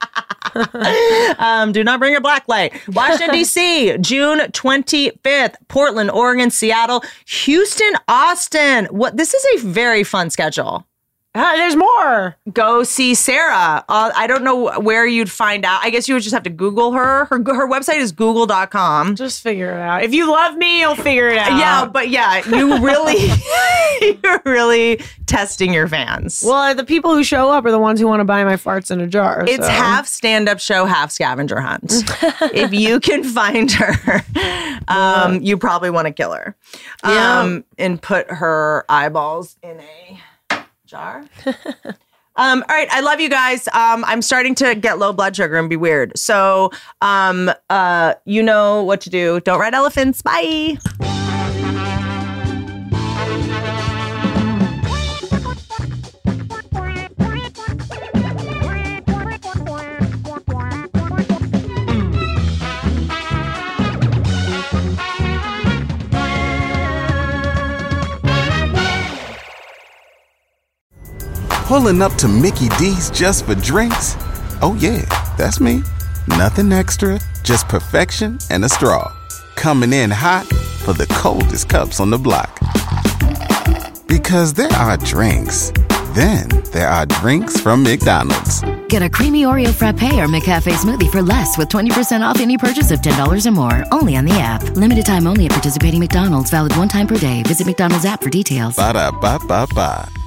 Do not bring a black light. Washington, D.C., June 25th. Portland, Oregon, Seattle, Houston, Austin. What? This is a very fun schedule. There's more. Go see Sarah. I don't know where you'd find out. I guess you would just have to Google her. Her website is google.com. Just figure it out. If you love me, you'll figure it out. Yeah, but you really, you're really testing your fans. Well, the people who show up are the ones who want to buy my farts in a jar. It's half stand-up show, half scavenger hunt. If you can find her, you probably want to kill her. And put her eyeballs in a... jar. All right. I love you guys. I'm starting to get low blood sugar and be weird. So you know what to do. Don't ride elephants. Bye. Pulling up to Mickey D's just for drinks? Oh yeah, that's me. Nothing extra, just perfection and a straw. Coming in hot for the coldest cups on the block. Because there are drinks. Then there are drinks from McDonald's. Get a creamy Oreo frappe or McCafe smoothie for less with 20% off any purchase of $10 or more. Only on the app. Limited time only at participating McDonald's. Valid one time per day. Visit McDonald's app for details. Ba-da-ba-ba-ba.